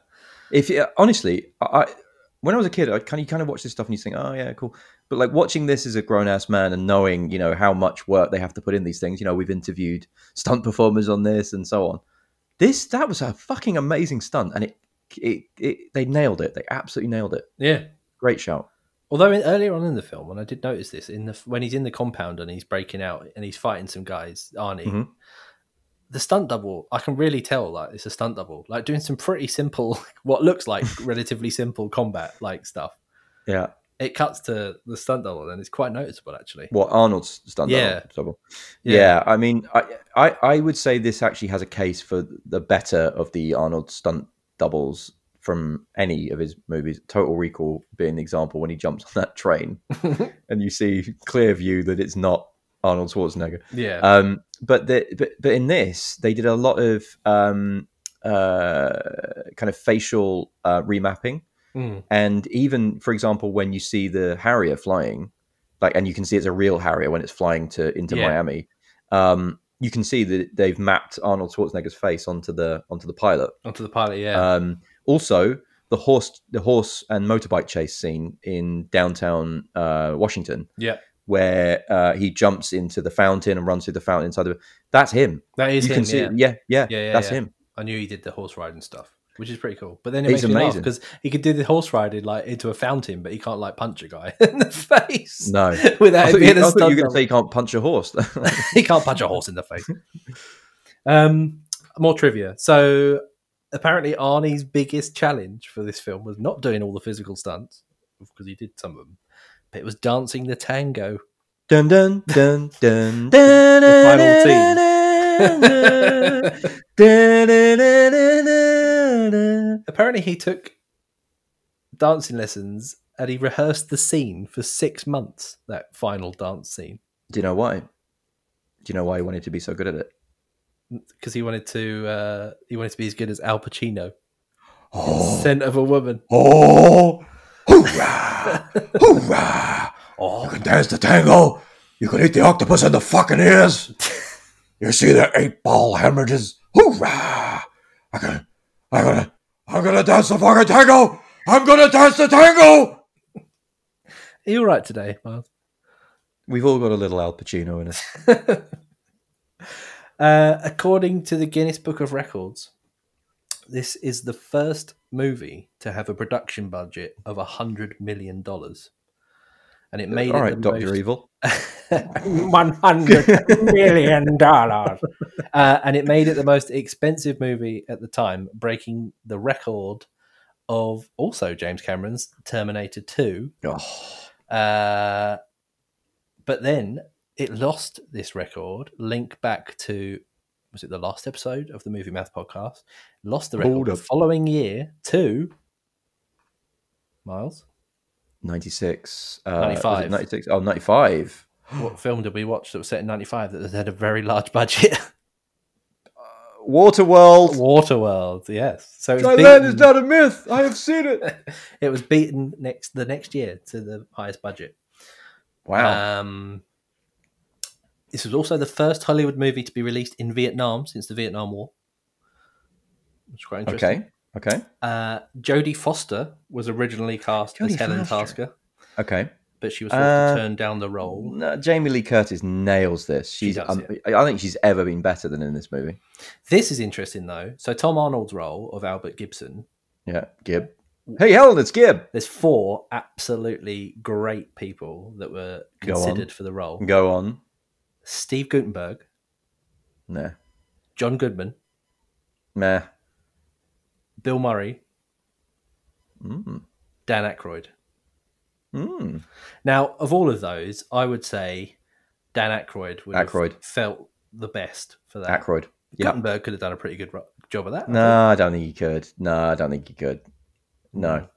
If it, honestly, I when I was a kid, I kind of, you kind of watch this stuff and you think, oh yeah, cool. But like watching this as a grown ass man and knowing, you know, how much work they have to put in these things. You know, we've interviewed stunt performers on this and so on. This that was a fucking amazing stunt, and it it, it they nailed it. They absolutely nailed it. Yeah, great shout. Although in, earlier on in the film, and I did notice this, in the when he's in the compound and he's breaking out and he's fighting some guys, Arnie, mm-hmm. the stunt double, I can really tell like it's a stunt double, like doing some pretty simple, what looks like relatively simple combat like stuff. Yeah, it cuts to the stunt double, and it's quite noticeable actually. Well, Arnold's stunt yeah. double. Yeah, yeah. I mean, I, I I would say this actually has a case for the better of the Arnold stunt doubles. From any of his movies, Total Recall being the example, when he jumps on that train and you see clear view that it's not Arnold Schwarzenegger. Yeah. Um, but, the, but but in this, they did a lot of um, uh, kind of facial uh, remapping. Mm. And even, for example, when you see the Harrier flying, like, and you can see it's a real Harrier when it's flying to into yeah. Miami, um, you can see that they've mapped Arnold Schwarzenegger's face onto the onto the pilot. Onto the pilot, yeah. Um, Also, the horse, the horse and motorbike chase scene in downtown uh, Washington, yeah, where uh, he jumps into the fountain and runs through the fountain inside the. That's him. That is you him. Can see yeah. It. yeah, yeah, yeah, yeah. That's yeah. him. I knew he did the horse riding stuff, which is pretty cool. But then it it's makes me amazing. laugh because he could do the horse riding like into a fountain, but he can't like punch a guy in the face. No, without it being you, a I thought you were going to say he can't punch a horse. He can't punch a horse in the face. Um, more trivia. So. Apparently, Arnie's biggest challenge for this film was not doing all the physical stunts, because he did some of them, but it was dancing the tango. Dun, dun, dun, dun, dun, the final team. Dun, dun, dun, dun, dun, dun. Apparently, he took dancing lessons and he rehearsed the scene for six months, that final dance scene. Do you know why? Do you know why he wanted to be so good at it? Because he wanted to, uh, he wanted to be as good as Al Pacino. Oh. Scent of a Woman. Oh, hoorah, hoorah! Oh. You can dance the tango. You can eat the octopus in the fucking ears. You see the eight ball hemorrhages. Hoorah! I'm gonna, I'm gonna, I'm gonna dance the fucking tango. I'm gonna dance the tango. Are you all right today, Miles? We've all got a little Al Pacino in us. Uh, according to the Guinness Book of Records, this is the first movie to have a production budget of one hundred million dollars. And it made All it right, the Doctor most... Evil. one hundred million dollars. uh, and it made it the most expensive movie at the time, breaking the record of also James Cameron's Terminator two. Oh. Uh, but then... It lost this record. Link back to, was it the last episode of the Movie Math podcast? Lost the record the following year to Miles ninety-six, uh, ninety-five, ninety-six. Oh, ninety-five. What film did we watch that was set in ninety-five that had a very large budget? uh, Waterworld. Waterworld. Yes. So it was Thailand beaten... is not a myth. I have seen it. It was beaten next the next year to the highest budget. Wow. Um. This was also the first Hollywood movie to be released in Vietnam since the Vietnam War, which is quite interesting. Okay, okay. Uh, Jodie Foster was originally cast Jodie as Helen Foster. Tasker. Okay. But she was forced uh, to turn down the role. No, Jamie Lee Curtis nails this. She's, she does, um, yeah. I think she's ever been better than in this movie. This is interesting, though. So Tom Arnold's role of Albert Gibson. Yeah, Gibb. Hey, Helen, it's Gibb. There's four absolutely great people that were considered for the role. Go on. Steve Guttenberg. Nah. John Goodman. Nah. Bill Murray. Mm. Dan Aykroyd. Mm. Now, of all of those, I would say Dan Aykroyd would Aykroyd. have felt the best for that. Aykroyd. Yep. Guttenberg could have done a pretty good job of that. No, I, I don't think he could. No, I don't think he could. No.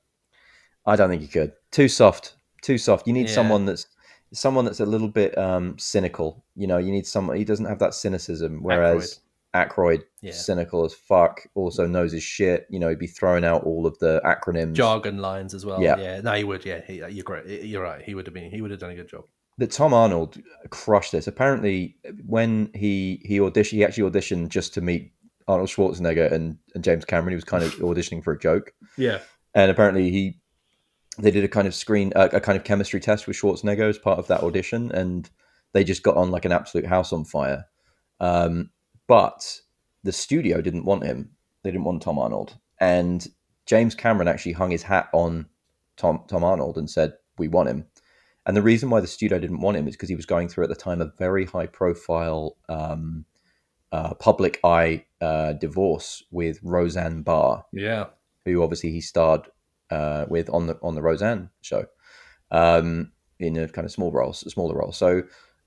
I don't think he could. Too soft. Too soft. You need yeah. someone that's Someone that's a little bit um, cynical, you know. You need someone. He doesn't have that cynicism. Whereas Aykroyd, Aykroyd yeah. cynical as fuck, also knows his shit. You know, he'd be throwing out all of the acronyms, jargon lines as well. Yeah, yeah. No, he would. Yeah, he, you're great. You're right. He would have been. He would have done a good job. But Tom Arnold crushed this. Apparently, when he he auditioned, he actually auditioned just to meet Arnold Schwarzenegger and, and James Cameron. He was kind of auditioning for a joke. Yeah. And apparently he, they did a kind of screen, uh, a kind of chemistry test with Schwarzenegger as part of that audition. And they just got on like an absolute house on fire. Um, but the studio didn't want him. They didn't want Tom Arnold. And James Cameron actually hung his hat on Tom, Tom Arnold and said, we want him. And the reason why the studio didn't want him is because he was going through at the time a very high profile, um, uh, public eye, uh, divorce with Roseanne Barr. Yeah. Who obviously he starred uh, with on the on the Roseanne show, um, in a kind of small role, smaller role. So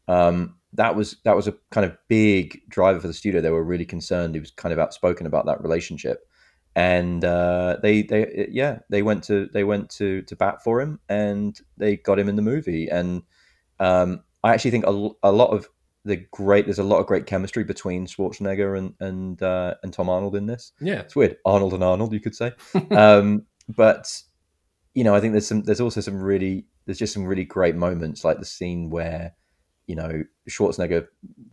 um, that was that was a kind of big driver for the studio. They were really concerned. He was kind of outspoken about that relationship, and uh, they they yeah they went to they went to to bat for him, and they got him in the movie. And um, I actually think a, a lot of the great there's a lot of great chemistry between Schwarzenegger and and uh, and Tom Arnold in this. Yeah, it's weird, Arnold and Arnold, you could say. um, but you know, I think there's some there's also some really there's just some really great moments, like the scene where you know Schwarzenegger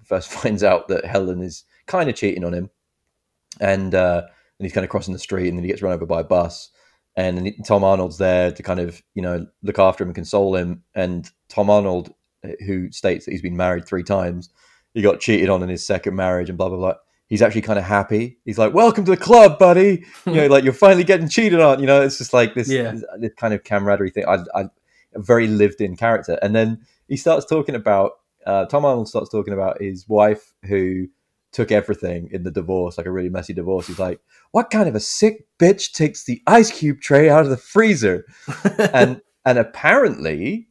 first finds out that Helen is kind of cheating on him, and uh, and he's kind of crossing the street, and then he gets run over by a bus, and then Tom Arnold's there to kind of you know look after him and console him, and Tom Arnold, who states that he's been married three times, he got cheated on in his second marriage and blah, blah, blah. He's actually kind of happy. He's like, welcome to the club, buddy. You know, like you're finally getting cheated on. You know, it's just like this, yeah. this, this kind of camaraderie thing. I, I, a very lived in character. And then he starts talking about, uh, Tom Arnold starts talking about his wife who took everything in the divorce, like a really messy divorce. He's like, what kind of a sick bitch takes the ice cube tray out of the freezer? and And apparently...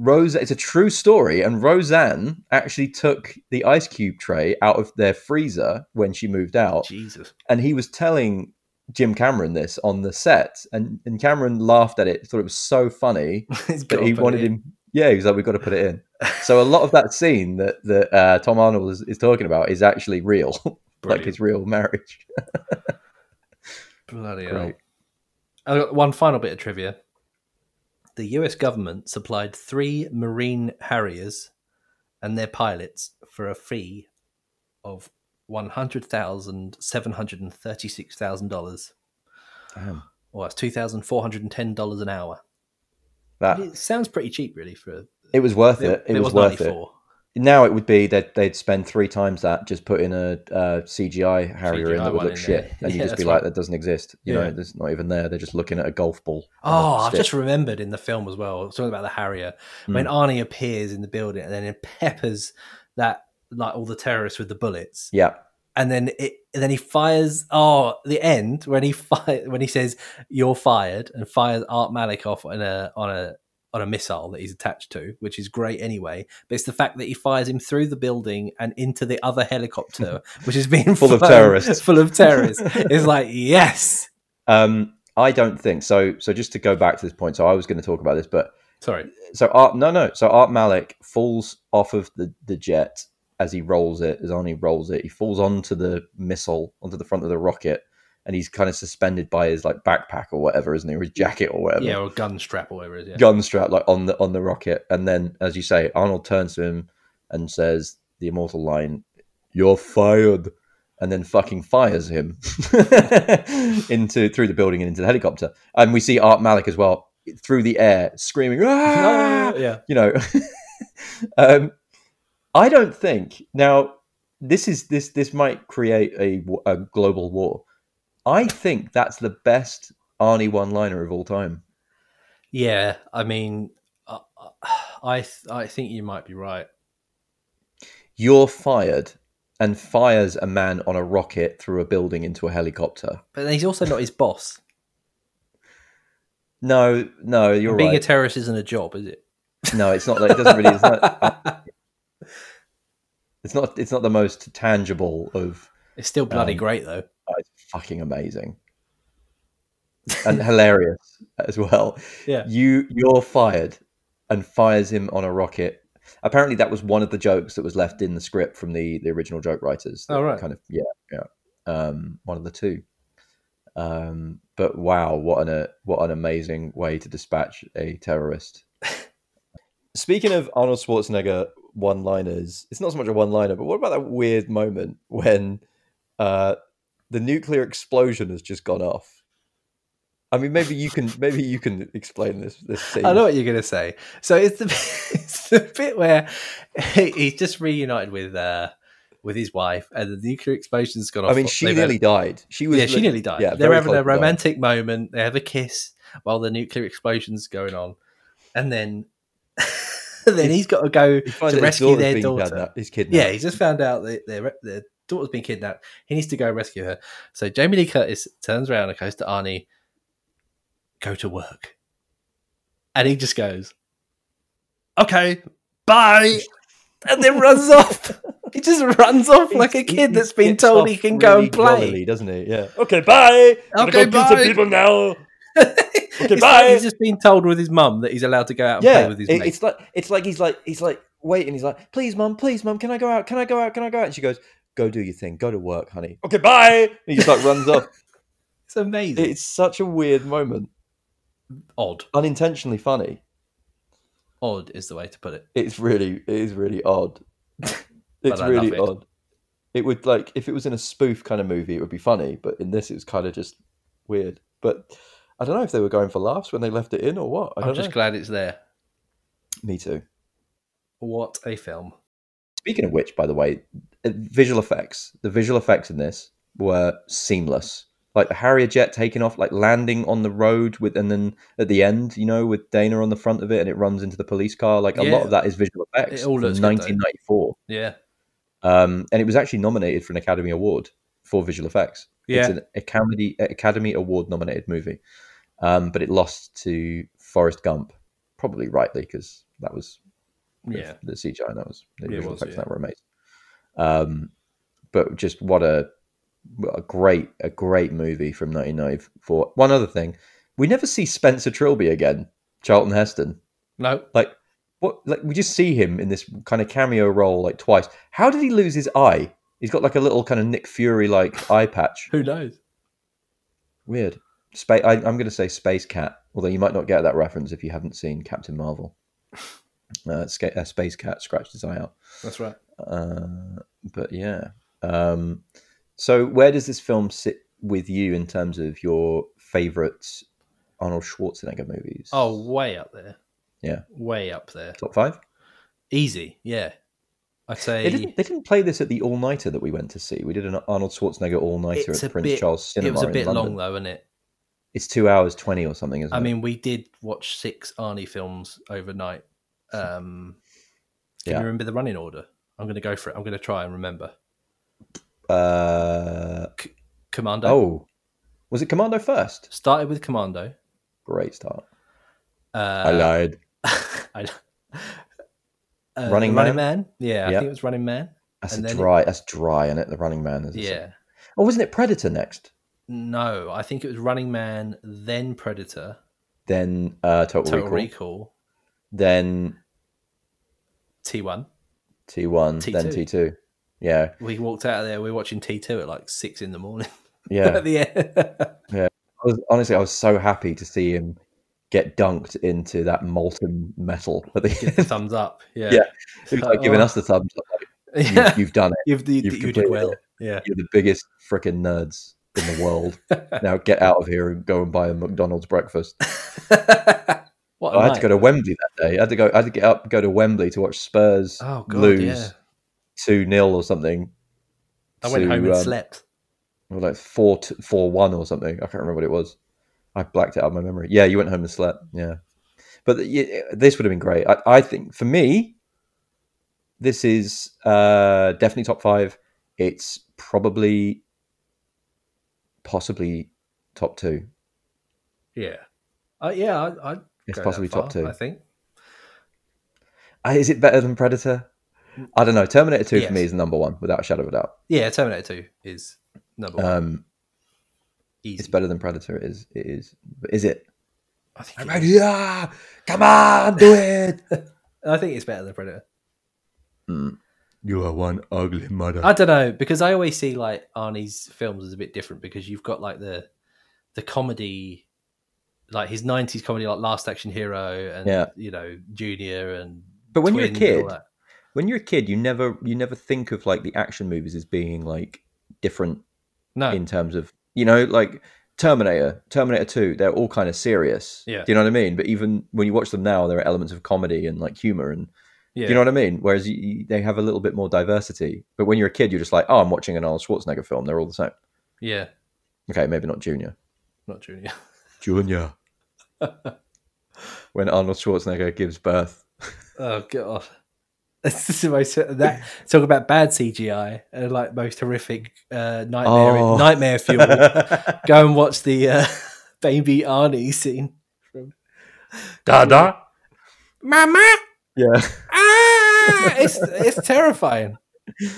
Rose, it's a true story, and Roseanne actually took the ice cube tray out of their freezer when she moved out. Jesus. And he was telling Jim Cameron this on the set, and, and Cameron laughed at it, thought it was so funny that he wanted him. Yeah, he was like, we've got to put it in. So a lot of that scene that, that uh, Tom Arnold is, is talking about is actually real, like his real marriage. Bloody hell. I've got one final bit of trivia. The U S government supplied three Marine Harriers and their pilots for a fee of one hundred thousand seven hundred thirty-six thousand dollars. Damn. Well, that's two thousand four hundred ten dollars an hour. That it sounds pretty cheap, really. For a, It was worth it. It, it was, was worth it. Now it would be that they'd spend three times that, just put in a uh, C G I Harrier C G I in that would look shit. There. And yeah, you'd just be like, right. That doesn't exist. You yeah. know, it's not even there. They're just looking at a golf ball. Oh, I've just remembered in the film as well, talking about the Harrier, mm. when Arnie appears in the building and then it peppers that, like all the terrorists with the bullets. Yeah. And then it, and then he fires, oh, the end, when he fi- when he says, you're fired, and fires Art Malik off on a on a, on a missile that he's attached to, which is great anyway, but it's the fact that he fires him through the building and into the other helicopter, which is being full flown, of terrorists, full of terrorists. It's like, yes. Um, I don't think so. So just to go back to this point, so I was going to talk about this, but sorry. So Art, no, no. So Art Malik falls off of the, the jet as he rolls it, as Arnie rolls it, he falls onto the missile, onto the front of the rocket. And he's kind of suspended by his like backpack or whatever, isn't he? Or his jacket or whatever. Yeah, or gun strap or whatever it is. Yeah. Gun strap, like on the on the rocket. And then, as you say, Arnold turns to him and says the immortal line, "You're fired," and then fucking fires him into through the building and into the helicopter. And we see Art Malik as well through the air screaming, "Ah!" Yeah, you know. um, I don't think now this is this this might create a, a global war. I think that's the best Arnie one-liner of all time. Yeah, I mean, I I, th- I think you might be right. You're fired, and fires a man on a rocket through a building into a helicopter. But he's also not his boss. No, no, you're Being right. Being a terrorist isn't a job, is it? No, it's not. It doesn't really. It's not. I, it's not. It's not the most tangible of. It's still bloody um, great, though. It's fucking amazing and hilarious as well. Yeah, you you're fired, and fires him on a rocket. Apparently, that was one of the jokes that was left in the script from the, the original joke writers. Oh right, kind of yeah yeah. Um, one of the two. Um, but wow, what an a, what an amazing way to dispatch a terrorist. Speaking of Arnold Schwarzenegger one-liners, it's not so much a one-liner, but what about that weird moment when uh, the nuclear explosion has just gone off. I mean, maybe you can maybe you can explain this this scene. I know what you're going to say. So it's the it's the bit where he's just reunited with uh, with his wife, and the nuclear explosion's gone off. I mean, she nearly had... died. She was yeah, she nearly died. Yeah, they're having a romantic moment. They have a kiss while the nuclear explosion's going on, and then and then he's got to go to rescue their daughter. He's kidnapped. Yeah, he just found out that they're they're. daughter's been kidnapped. He needs to go rescue her. So Jamie Lee Curtis turns around and goes to Arnie, go to work. And he just goes, okay, bye. And then runs off. He just runs off like a kid that's been told he can go and play. Doesn't he? Yeah. Okay, bye. I'm going to go kill some people now. Okay, bye. Like he's just been told with his mum that he's allowed to go out and yeah, play with his mate. It's like, it's like he's like, he's like, waiting. He's like, please, mum, please, mum, can I go out? Can I go out? Can I go out? And she goes, go do your thing. Go to work, honey. Okay, bye. And he just like runs off. It's amazing. It's such a weird moment. Odd. Unintentionally funny. Odd is the way to put it. It's really, it is really odd. It's really it. odd. It would like, if it was in a spoof kind of movie, it would be funny. But in this, it was kind of just weird. But I don't know if they were going for laughs when they left it in or what. I don't I'm just know. glad it's there. Me too. What a film. Speaking of which, by the way, visual effects. The visual effects in this were seamless. Like the Harrier jet taking off, like landing on the road, with, and then at the end, you know, with Dana on the front of it, and it runs into the police car. Like a yeah. lot of that is visual effects. It all looks nineteen ninety-four. Good, yeah. Um, and it was actually nominated for an Academy Award for visual effects. Yeah. It's an Academy Academy Award nominated movie, um, but it lost to Forrest Gump, probably rightly, because that was. Yeah, the C G I and that was the visual effects yeah. that were amazing. Um, but just what a what a great a great movie from nineteen ninety-four. One other thing, we never see Spencer Trilby again, Charlton Heston. No, like what? Like we just see him in this kind of cameo role like twice. How did he lose his eye? He's got like a little kind of Nick Fury like eye patch. Who knows? Weird. Space. I, I'm going to say Space Cat, although you might not get that reference if you haven't seen Captain Marvel. Uh, Space Cat scratched his eye out. That's right. Uh, but yeah. Um, so where does this film sit with you in terms of your favourite Arnold Schwarzenegger movies? Oh, way up there. Yeah. Way up there. Top five? Easy, yeah. I'd say... They didn't, they didn't play this at the all-nighter that we went to see. We did an Arnold Schwarzenegger all-nighter at the Prince bit, Charles Cinema in London. It was a bit long though, wasn't it? It's two hours twenty or something, isn't I it? I mean, we did watch six Arnie films overnight. Um, can yeah. you remember the running order? I'm going to go for it. I'm going to try and remember. Uh, C- Commando. Oh, was it Commando first? Started with Commando. Great start. Uh, I lied. I, uh, Running Man. Running Man. Yeah, yeah, I think it was Running Man. That's and a dry. It, that's dry, isn't it? The Running Man. Is yeah. Or oh, wasn't it Predator next? No, I think it was Running Man, then Predator, then uh, Total, Total Recall. Recall. Then T one. T one, T two. Then T two. Yeah. We walked out of there, we were watching T two at like six in the morning. Yeah. At the end. Yeah. I was, honestly, I was so happy to see him get dunked into that molten metal. At the Give the thumbs up. Yeah. Yeah. He was like oh. giving us the thumbs up. Like, yeah. you, you've done it. You've, you, you've you did well. It. Yeah. You're the biggest freaking nerds in the world. Now get out of here and go and buy a McDonald's breakfast. What I night. had to go to Wembley that day. I had to go. I had to get up, go to Wembley to watch Spurs oh, God, lose two yeah. nil or something. I went to, home and um, slept. Well, like four t- four one or something. I can't remember what it was. I blacked it out of my memory. Yeah, you went home and slept. Yeah, but yeah, this would have been great. I, I think for me, this is uh, definitely top five. It's probably, possibly top two. Yeah. Uh, yeah. I. I... It's possibly far, top two, I think. Uh, is it better than Predator? I don't know. Terminator two yes. for me is number one, without a shadow of a doubt. Yeah, Terminator two is number one. Um, Easy. It's better than Predator. It is. It is. Is it? I think. It is. Ah, come on, do it. I think it's better than Predator. Mm. You are one ugly mother. I don't know, because I always see like Arnie's films as a bit different because you've got like the the comedy. Like his nineties comedy, like Last Action Hero, and yeah. you know Junior, and but when you're a kid, when you're a kid, you never you never think of like the action movies as being like different No. In terms of, you know, like Terminator, Terminator two, they're all kind of serious. Yeah. Do you know what I mean? But even when you watch them now, there are elements of comedy and like humor and, yeah. Do you know what I mean? Whereas you, you, they have a little bit more diversity. But when you're a kid, you're just like, oh, I'm watching an Arnold Schwarzenegger film. They're all the same. Yeah. Okay, maybe not Junior. Not Junior. Junior. When Arnold Schwarzenegger gives birth. Oh, God. This is the most, that talk about bad C G I and like most horrific uh, nightmare oh. nightmare fuel. Go and watch the uh, baby Arnie scene from Dada, Mama. Yeah, ah, it's it's terrifying.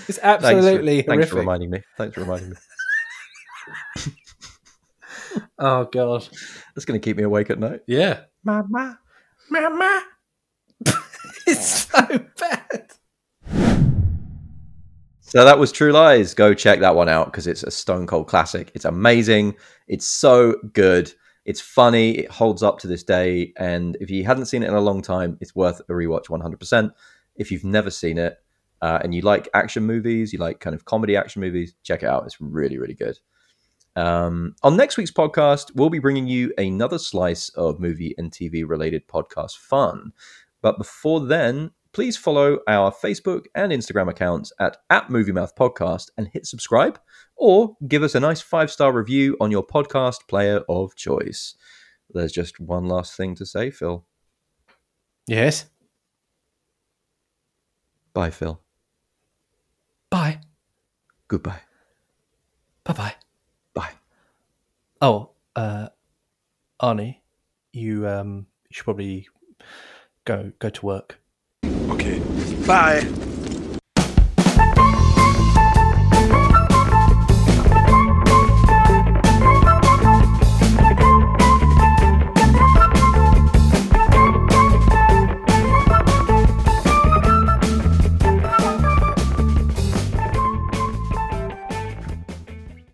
It's absolutely thanks for, horrific. Thanks for reminding me. Thanks for reminding me. Oh God, that's going to keep me awake at night. Yeah, Mama, Mama. It's so bad. So that was True Lies. Go check that one out because it's a stone cold classic. It's amazing. It's so good. It's funny. It holds up to this day. And if you hadn't seen it in a long time, it's worth a rewatch one hundred percent. If you've never seen it uh, and you like action movies, you like kind of comedy action movies, check it out. It's really, really good. Um, on next week's podcast, we'll be bringing you another slice of movie and T V related podcast fun. But before then, please follow our Facebook and Instagram accounts at, at MovieMouthPodcast and hit subscribe or give us a nice five-star review on your podcast player of choice. There's just one last thing to say, Phil. Yes? Bye, Phil. Bye. Goodbye. Bye-bye. Bye. Oh, uh, Arnie, you, um, you should probably... Go, go to work. Okay. Bye.